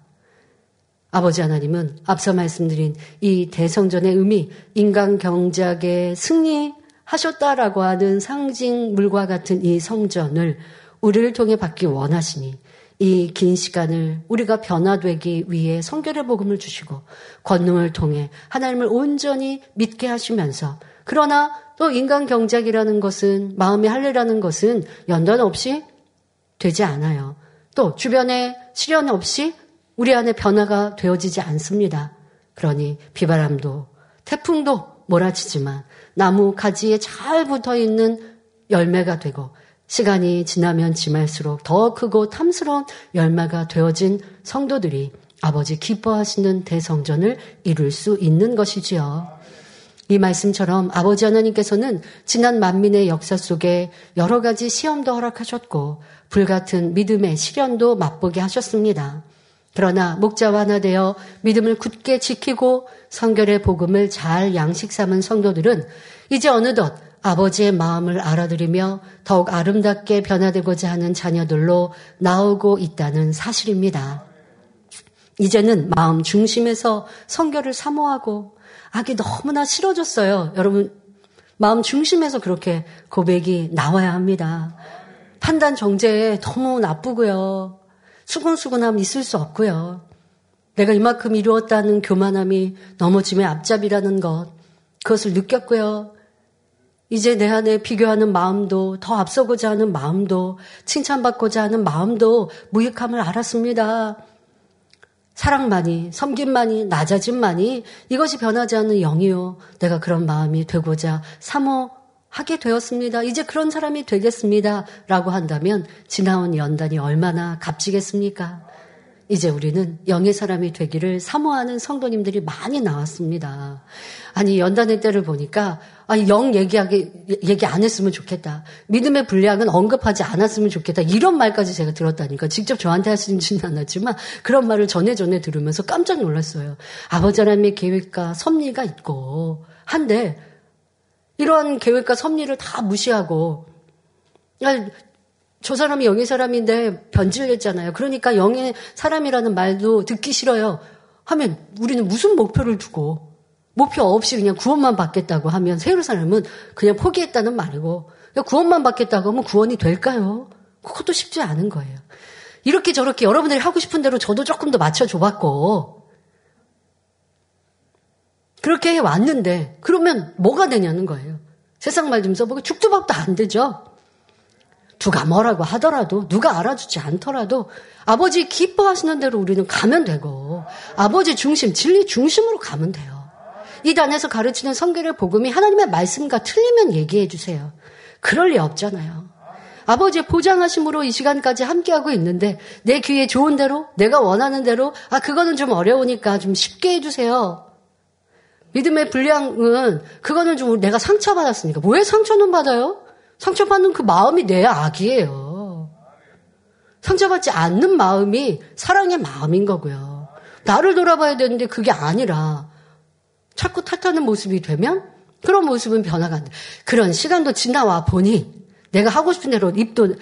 아버지 하나님은 앞서 말씀드린 이 대성전의 의미, 인간 경작의 승리하셨다라고 하는 상징물과 같은 이 성전을 우리를 통해 받기 원하시니 이 긴 시간을 우리가 변화되기 위해 성결의 복음을 주시고 권능을 통해 하나님을 온전히 믿게 하시면서, 그러나 또 인간 경작이라는 것은, 마음의 할례라는 것은 연단 없이 되지 않아요. 또 주변의 시련 없이 우리 안에 변화가 되어지지 않습니다. 그러니 비바람도 태풍도 몰아치지만 나무 가지에 잘 붙어있는 열매가 되고 시간이 지나면 지날수록 더 크고 탐스러운 열매가 되어진 성도들이 아버지 기뻐하시는 대성전을 이룰 수 있는 것이지요. 이 말씀처럼 아버지 하나님께서는 지난 만민의 역사 속에 여러 가지 시험도 허락하셨고 불같은 믿음의 시련도 맛보게 하셨습니다. 그러나 목자와 하나 되어 믿음을 굳게 지키고 성결의 복음을 잘 양식 삼은 성도들은 이제 어느덧 아버지의 마음을 알아들이며 더욱 아름답게 변화되고자 하는 자녀들로 나오고 있다는 사실입니다. 이제는 마음 중심에서 성결을 사모하고, 악이 너무나 싫어졌어요. 여러분, 마음 중심에서 그렇게 고백이 나와야 합니다. 판단 정죄 너무 나쁘고요. 수근수근함 있을 수 없고요. 내가 이만큼 이루었다는 교만함이 넘어짐의 앞잡이라는 것, 그것을 느꼈고요. 이제 내 안에 비교하는 마음도, 더 앞서고자 하는 마음도, 칭찬받고자 하는 마음도 무익함을 알았습니다. 사랑만이, 섬김만이, 낮아짐만이, 이것이 변하지 않는 영이요 내가 그런 마음이 되고자 사모하게 되었습니다. 이제 그런 사람이 되겠습니다 라고 한다면 지나온 연단이 얼마나 값지겠습니까? 이제 우리는 영의 사람이 되기를 사모하는 성도님들이 많이 나왔습니다. 아니, 연단의 때를 보니까 영 얘기 안 했으면 좋겠다. 믿음의 분량은 언급하지 않았으면 좋겠다. 이런 말까지 제가 들었다니까. 직접 저한테 하시지는 않았지만 그런 말을 전해 들으면서 깜짝 놀랐어요. 아버지 하나님의 계획과 섭리가 있고 한데 이러한 계획과 섭리를 다 무시하고, 저 사람이 영의 사람인데 변질됐잖아요. 그러니까 영의 사람이라는 말도 듣기 싫어요 하면 우리는 무슨 목표를 두고, 목표 없이 그냥 구원만 받겠다고 하면 새로운 사람은 그냥 포기했다는 말이고, 구원만 받겠다고 하면 구원이 될까요? 그것도 쉽지 않은 거예요. 이렇게 저렇게 여러분들이 하고 싶은 대로 저도 조금 더 맞춰줘봤고 그렇게 해왔는데 그러면 뭐가 되냐는 거예요. 세상 말 좀 써보고 죽도 밥도 안 되죠. 누가 뭐라고 하더라도, 누가 알아주지 않더라도 아버지 기뻐하시는 대로 우리는 가면 되고 아버지 중심, 진리 중심으로 가면 돼요. 이단에서 가르치는 성결의 복음이 하나님의 말씀과 틀리면 얘기해 주세요. 그럴 리 없잖아요. 아버지의 보장하심으로 이 시간까지 함께하고 있는데 내 귀에 좋은 대로, 내가 원하는 대로, 그거는 좀 어려우니까 좀 쉽게 해주세요. 믿음의 분량은 그거는 좀 내가 상처받았으니까. 왜 상처는 받아요? 상처받는 그 마음이 내 악이에요. 상처받지 않는 마음이 사랑의 마음인 거고요. 나를 돌아봐야 되는데 그게 아니라 자꾸 탓하는 모습이 되면 그런 모습은 변화가 안 돼. 그런 시간도 지나와 보니 내가 하고 싶은 대로 입도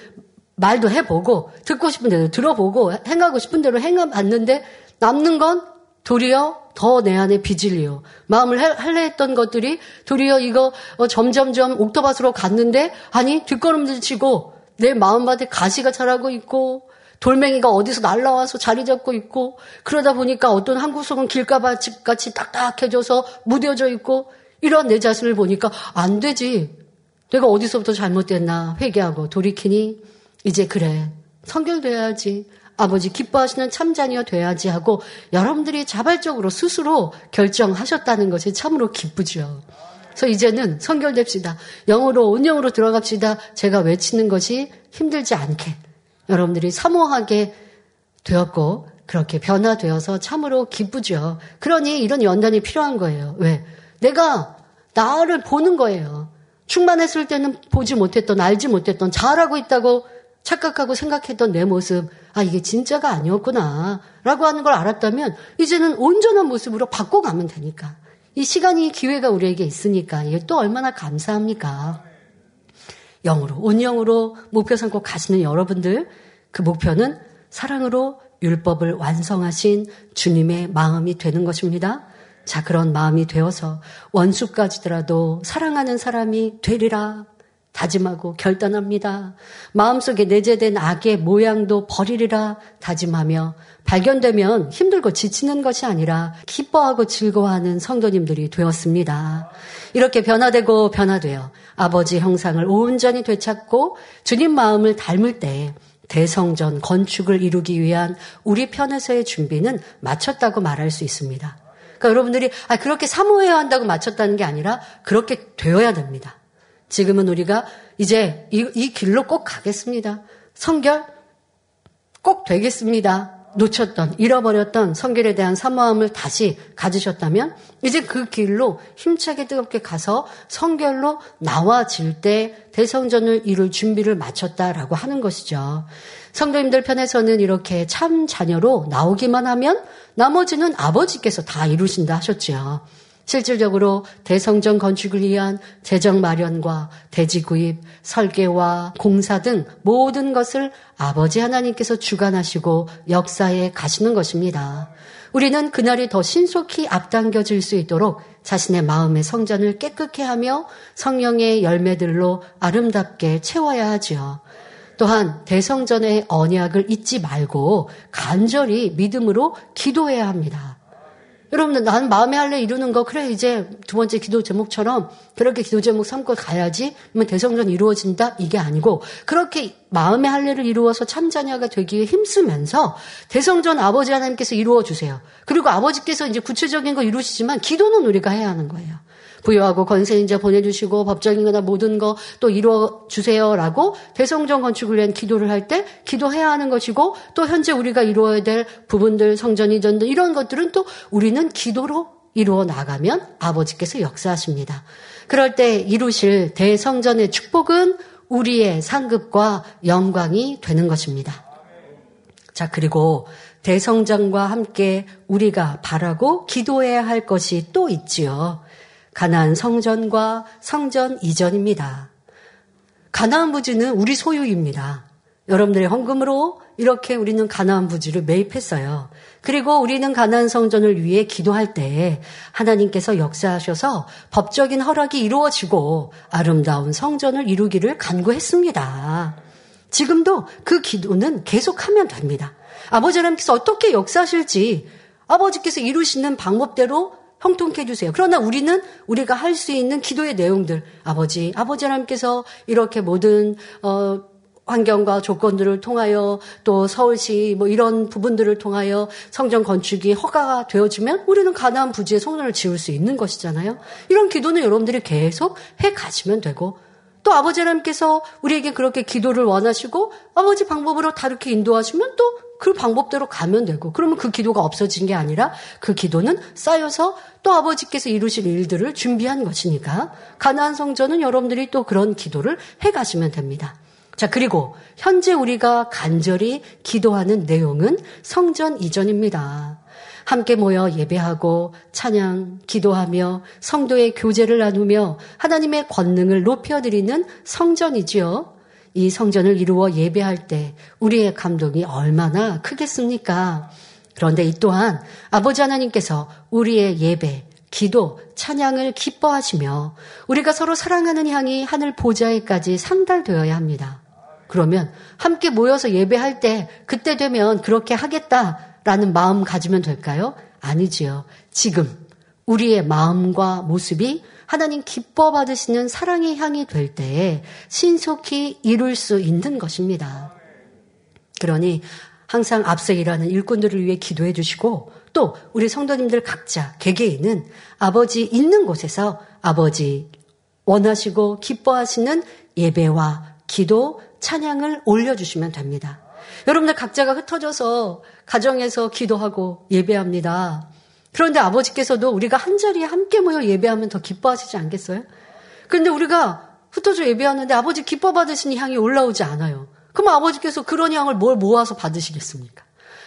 말도 해보고 듣고 싶은 대로 들어보고 행하고 싶은 대로 행해봤는데 남는 건 도리어 더 내 안에 빚을요. 마음을 할례했던 것들이 도리어 이거 점점점 옥토밭으로 갔는데 아니 뒷걸음질 치고 내 마음밭에 가시가 자라고 있고 돌멩이가 어디서 날라와서 자리 잡고 있고 그러다 보니까 어떤 한 구석은 길가밭같이 딱딱해져서 무뎌져 있고 이런 내 자신을 보니까 안 되지. 내가 어디서부터 잘못됐나 회개하고 돌이키니 이제 그래 성결돼야지. 아버지 기뻐하시는 참자녀 돼야지 하고 여러분들이 자발적으로 스스로 결정하셨다는 것이 참으로 기쁘죠. 그래서 이제는 성결됩시다. 영으로 온영으로 들어갑시다. 제가 외치는 것이 힘들지 않게 여러분들이 사모하게 되었고 그렇게 변화되어서 참으로 기쁘죠. 그러니 이런 연단이 필요한 거예요. 왜? 내가 나를 보는 거예요. 충만했을 때는 보지 못했던 알지 못했던 잘하고 있다고 착각하고 생각했던 내 모습 아 이게 진짜가 아니었구나 라고 하는 걸 알았다면 이제는 온전한 모습으로 바꿔가면 되니까 이 시간이 기회가 우리에게 있으니까 이게 또 얼마나 감사합니까? 영으로 온영으로 목표 삼고 가시는 여러분들 그 목표는 사랑으로 율법을 완성하신 주님의 마음이 되는 것입니다. 자 그런 마음이 되어서 원수까지더라도 사랑하는 사람이 되리라 다짐하고 결단합니다. 마음속에 내재된 악의 모양도 버리리라 다짐하며 발견되면 힘들고 지치는 것이 아니라 기뻐하고 즐거워하는 성도님들이 되었습니다. 이렇게 변화되고 변화되어 아버지 형상을 온전히 되찾고 주님 마음을 닮을 때 대성전 건축을 이루기 위한 우리 편에서의 준비는 마쳤다고 말할 수 있습니다. 그러니까 여러분들이 그렇게 사모해야 한다고 마쳤다는 게 아니라 그렇게 되어야 됩니다. 지금은 우리가 이제 이 길로 꼭 가겠습니다. 성결 꼭 되겠습니다. 놓쳤던 잃어버렸던 성결에 대한 사모함을 다시 가지셨다면 이제 그 길로 힘차게 뜨겁게 가서 성결로 나와질 때 대성전을 이룰 준비를 마쳤다라고 하는 것이죠. 성도님들 편에서는 이렇게 참 자녀로 나오기만 하면 나머지는 아버지께서 다 이루신다 하셨죠. 실질적으로 대성전 건축을 위한 재정 마련과 대지 구입, 설계와 공사 등 모든 것을 아버지 하나님께서 주관하시고 역사에 가시는 것입니다. 우리는 그날이 더 신속히 앞당겨질 수 있도록 자신의 마음의 성전을 깨끗게 하며 성령의 열매들로 아름답게 채워야 하지요. 또한 대성전의 언약을 잊지 말고 간절히 믿음으로 기도해야 합니다. 여러분들 난 마음의 할례 이루는 거 그래 이제 두 번째 기도 제목처럼 그렇게 기도 제목 삼고 가야지 그러면 대성전 이루어진다 이게 아니고 그렇게 마음의 할례를 이루어서 참자녀가 되기에 힘쓰면서 대성전 아버지 하나님께서 이루어주세요. 그리고 아버지께서 이제 구체적인 거 이루시지만 기도는 우리가 해야 하는 거예요. 부여하고 권세인자 보내주시고 법적인 거나 모든 거 또 이루어주세요 라고 대성전 건축을 위한 기도를 할 때 기도해야 하는 것이고 또 현재 우리가 이루어야 될 부분들 성전 이전 등 이런 것들은 또 우리는 기도로 이루어 나가면 아버지께서 역사하십니다. 그럴 때 이루실 대성전의 축복은 우리의 상급과 영광이 되는 것입니다. 자 그리고 대성전과 함께 우리가 바라고 기도해야 할 것이 또 있지요. 가나안 성전과 성전 이전입니다. 가나안 부지는 우리 소유입니다. 여러분들의 헌금으로 이렇게 우리는 가나안 부지를 매입했어요. 그리고 우리는 가나안 성전을 위해 기도할 때 하나님께서 역사하셔서 법적인 허락이 이루어지고 아름다운 성전을 이루기를 간구했습니다. 지금도 그 기도는 계속하면 됩니다. 아버지 하나님께서 어떻게 역사하실지 아버지께서 이루시는 방법대로 형통케 해주세요. 그러나 우리는 우리가 할 수 있는 기도의 내용들 아버지 하나님께서 이렇게 모든 환경과 조건들을 통하여 또 서울시 이런 부분들을 통하여 성전 건축이 허가가 되어지면 우리는 가나안 부지에 성전을 지을 수 있는 것이잖아요. 이런 기도는 여러분들이 계속 해가시면 되고 또 아버지 하나님께서 우리에게 그렇게 기도를 원하시고 아버지 방법으로 다르게 인도하시면 또 그 방법대로 가면 되고 그러면 그 기도가 없어진 게 아니라 그 기도는 쌓여서 또 아버지께서 이루실 일들을 준비한 것이니까 가나안 성전은 여러분들이 또 그런 기도를 해가시면 됩니다. 자 그리고 현재 우리가 간절히 기도하는 내용은 성전 이전입니다. 함께 모여 예배하고 찬양, 기도하며 성도의 교제를 나누며 하나님의 권능을 높여드리는 성전이지요. 이 성전을 이루어 예배할 때 우리의 감동이 얼마나 크겠습니까? 그런데 이 또한 아버지 하나님께서 우리의 예배, 기도, 찬양을 기뻐하시며 우리가 서로 사랑하는 향이 하늘 보좌에까지 상달되어야 합니다. 그러면 함께 모여서 예배할 때 그때 되면 그렇게 하겠다라는 마음 가지면 될까요? 아니지요. 지금 우리의 마음과 모습이 하나님 기뻐 받으시는 사랑의 향이 될 때에 신속히 이룰 수 있는 것입니다. 그러니 항상 앞서 일하는 일꾼들을 위해 기도해 주시고 또 우리 성도님들 각자 개개인은 아버지 있는 곳에서 아버지 원하시고 기뻐하시는 예배와 기도, 찬양을 올려주시면 됩니다. 여러분들 각자가 흩어져서 가정에서 기도하고 예배합니다. 그런데 아버지께서도 우리가 한자리에 함께 모여 예배하면 더 기뻐하시지 않겠어요? 그런데 우리가 흩어져 예배하는데 아버지 기뻐 받으시는 향이 올라오지 않아요. 그럼 아버지께서 그런 향을 뭘 모아서 받으시겠습니까?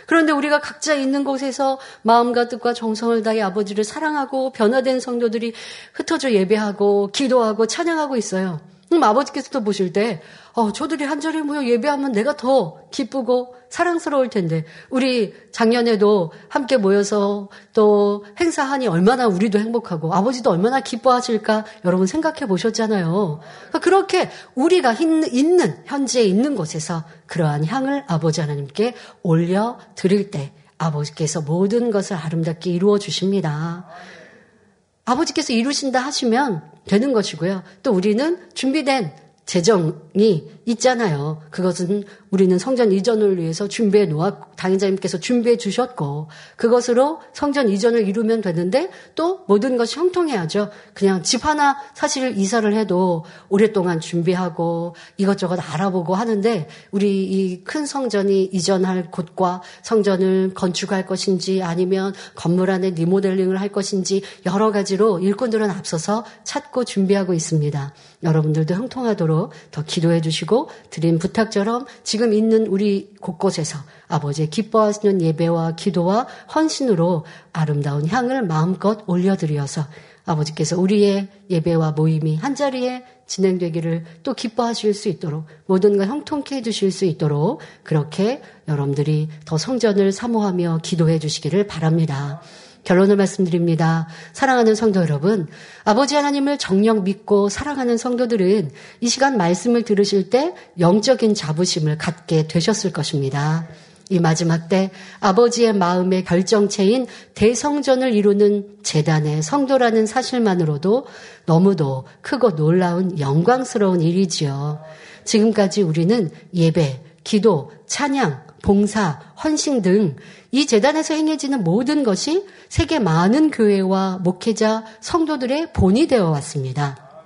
그런데 우리가 각자 있는 곳에서 마음과 뜻과 정성을 다해 아버지를 사랑하고 변화된 성도들이 흩어져 예배하고 기도하고 찬양하고 있어요. 그럼 아버지께서도 보실 때 저들이 한 자리에 모여 예배하면 내가 더 기쁘고 사랑스러울 텐데 우리 작년에도 함께 모여서 또 행사하니 얼마나 우리도 행복하고 아버지도 얼마나 기뻐하실까 여러분 생각해 보셨잖아요. 그렇게 우리가 있는 현재 있는 곳에서 그러한 향을 아버지 하나님께 올려드릴 때 아버지께서 모든 것을 아름답게 이루어 주십니다. 아버지께서 이루신다 하시면 되는 것이고요. 또 우리는 준비된 재정이 있잖아요. 그것은 우리는 성전 이전을 위해서 준비해 놓았고 당의자님께서 준비해 주셨고 그것으로 성전 이전을 이루면 되는데 또 모든 것이 형통해야죠. 그냥 집 하나 사실 이사를 해도 오랫동안 준비하고 이것저것 알아보고 하는데 우리 이 큰 성전이 이전할 곳과 성전을 건축할 것인지 아니면 건물 안에 리모델링을 할 것인지 여러 가지로 일꾼들은 앞서서 찾고 준비하고 있습니다. 여러분들도 형통하도록 더 기도해 주시고 드린 부탁처럼 지금 있는 우리 곳곳에서 아버지의 기뻐하시는 예배와 기도와 헌신으로 아름다운 향을 마음껏 올려드려서 아버지께서 우리의 예배와 모임이 한자리에 진행되기를 또 기뻐하실 수 있도록 모든 걸 형통케 해주실 수 있도록 그렇게 여러분들이 더 성전을 사모하며 기도해 주시기를 바랍니다. 결론을 말씀드립니다. 사랑하는 성도 여러분, 아버지 하나님을 정녕 믿고 사랑하는 성도들은 이 시간 말씀을 들으실 때 영적인 자부심을 갖게 되셨을 것입니다. 이 마지막 때 아버지의 마음의 결정체인 대성전을 이루는 제단의 성도라는 사실만으로도 너무도 크고 놀라운 영광스러운 일이지요. 지금까지 우리는 예배, 기도, 찬양, 봉사, 헌신 등 이 제단에서 행해지는 모든 것이 세계 많은 교회와 목회자, 성도들의 본이 되어 왔습니다.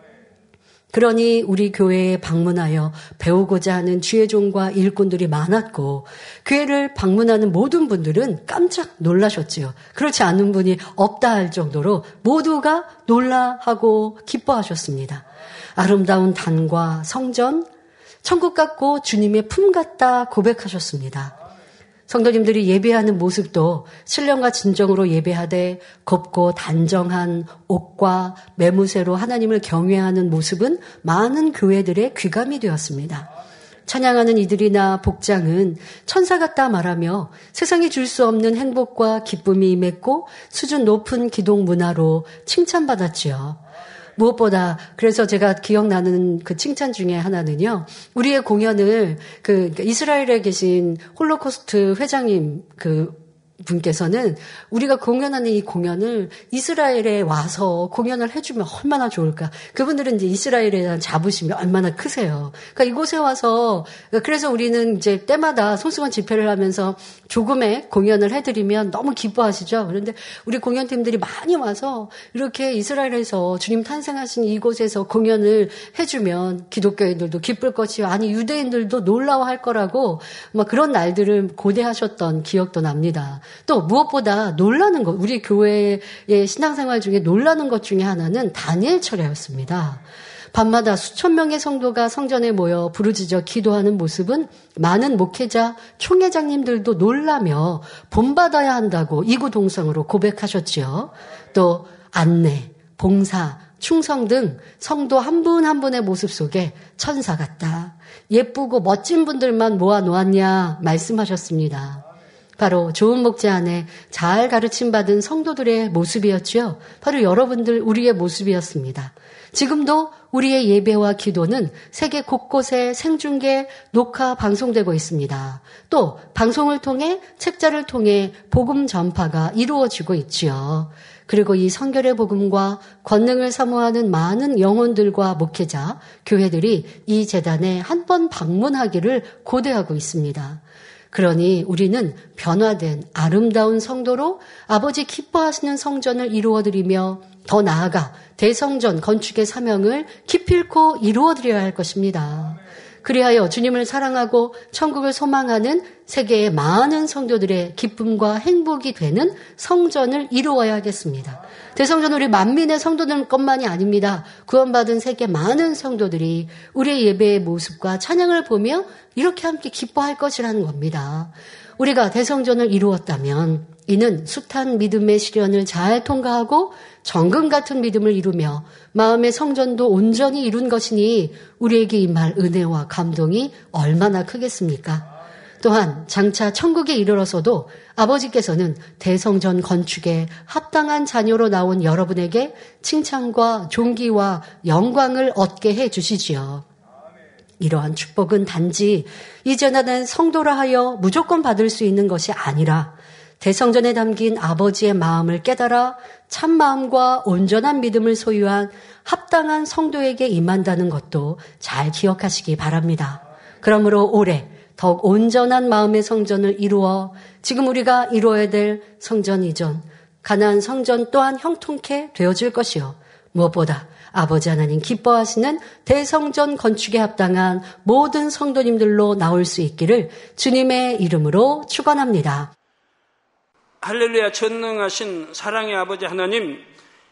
그러니 우리 교회에 방문하여 배우고자 하는 주의종과 일꾼들이 많았고 교회를 방문하는 모든 분들은 깜짝 놀라셨지요. 그렇지 않은 분이 없다 할 정도로 모두가 놀라하고 기뻐하셨습니다. 아름다운 단과 성전, 천국 같고 주님의 품 같다 고백하셨습니다. 성도님들이 예배하는 모습도 신령과 진정으로 예배하되 곱고 단정한 옷과 매무새로 하나님을 경외하는 모습은 많은 교회들의 귀감이 되었습니다. 찬양하는 이들이나 복장은 천사 같다 말하며 세상이 줄 수 없는 행복과 기쁨이 임했고 수준 높은 기독 문화로 칭찬받았지요. 무엇보다 그래서 제가 기억나는 그 칭찬 중에 하나는요. 우리의 공연을 이스라엘에 계신 홀로코스트 회장님 분께서는 우리가 공연하는 이 공연을 이스라엘에 와서 공연을 해주면 얼마나 좋을까. 그분들은 이제 이스라엘에 대한 자부심이 얼마나 크세요. 그러니까 이곳에 와서 그래서 우리는 이제 때마다 손수건 집회를 하면서 조금의 공연을 해드리면 너무 기뻐하시죠. 그런데 우리 공연팀들이 많이 와서 이렇게 이스라엘에서 주님 탄생하신 이곳에서 공연을 해주면 기독교인들도 기쁠 것이요 아니 유대인들도 놀라워할 거라고 막 그런 날들을 고대하셨던 기억도 납니다. 또 무엇보다 놀라는 것, 우리 교회의 신앙생활 중에 놀라는 것 중에 하나는 다니엘 철야였습니다. 밤마다 수천 명의 성도가 성전에 모여 부르짖어 기도하는 모습은 많은 목회자, 총회장님들도 놀라며 본받아야 한다고 이구동성으로 고백하셨지요. 또 안내, 봉사, 충성 등 성도 한 분 한 분의 모습 속에 천사 같다, 예쁘고 멋진 분들만 모아놓았냐 말씀하셨습니다. 바로 좋은 목자 안에 잘 가르침받은 성도들의 모습이었지요. 바로 여러분들 우리의 모습이었습니다. 지금도 우리의 예배와 기도는 세계 곳곳에 생중계, 녹화, 방송되고 있습니다. 또 방송을 통해 책자를 통해 복음 전파가 이루어지고 있지요. 그리고 이 성결의 복음과 권능을 사모하는 많은 영혼들과 목회자, 교회들이 이 재단에 한 번 방문하기를 고대하고 있습니다. 그러니 우리는 변화된 아름다운 성도로 아버지 기뻐하시는 성전을 이루어드리며 더 나아가 대성전 건축의 사명을 기필코 이루어드려야 할 것입니다. 그리하여 주님을 사랑하고 천국을 소망하는 세계의 많은 성도들의 기쁨과 행복이 되는 성전을 이루어야 하겠습니다. 대성전 우리 만민의 성도들뿐만이 아닙니다. 구원받은 세계 많은 성도들이 우리의 예배의 모습과 찬양을 보며 이렇게 함께 기뻐할 것이라는 겁니다. 우리가 대성전을 이루었다면 이는 숱한 믿음의 시련을 잘 통과하고 정금 같은 믿음을 이루며 마음의 성전도 온전히 이룬 것이니 우리에게 임할 은혜와 감동이 얼마나 크겠습니까? 또한 장차 천국에 이르러서도 아버지께서는 대성전 건축에 합당한 자녀로 나온 여러분에게 칭찬과 존귀와 영광을 얻게 해주시지요. 이러한 축복은 단지 이제 나는 성도라 하여 무조건 받을 수 있는 것이 아니라 대성전에 담긴 아버지의 마음을 깨달아 참마음과 온전한 믿음을 소유한 합당한 성도에게 임한다는 것도 잘 기억하시기 바랍니다. 그러므로 올해 더욱 온전한 마음의 성전을 이루어 지금 우리가 이루어야 될 성전 이전, 가나안 성전 또한 형통케 되어질 것이요. 무엇보다 아버지 하나님 기뻐하시는 대성전 건축에 합당한 모든 성도님들로 나올 수 있기를 주님의 이름으로 축원합니다. 할렐루야. 전능하신 사랑의 아버지 하나님,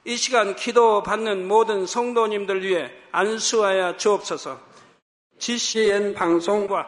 이 시간 기도받는 모든 성도님들 위해 안수하여 주옵소서. GCN 방송과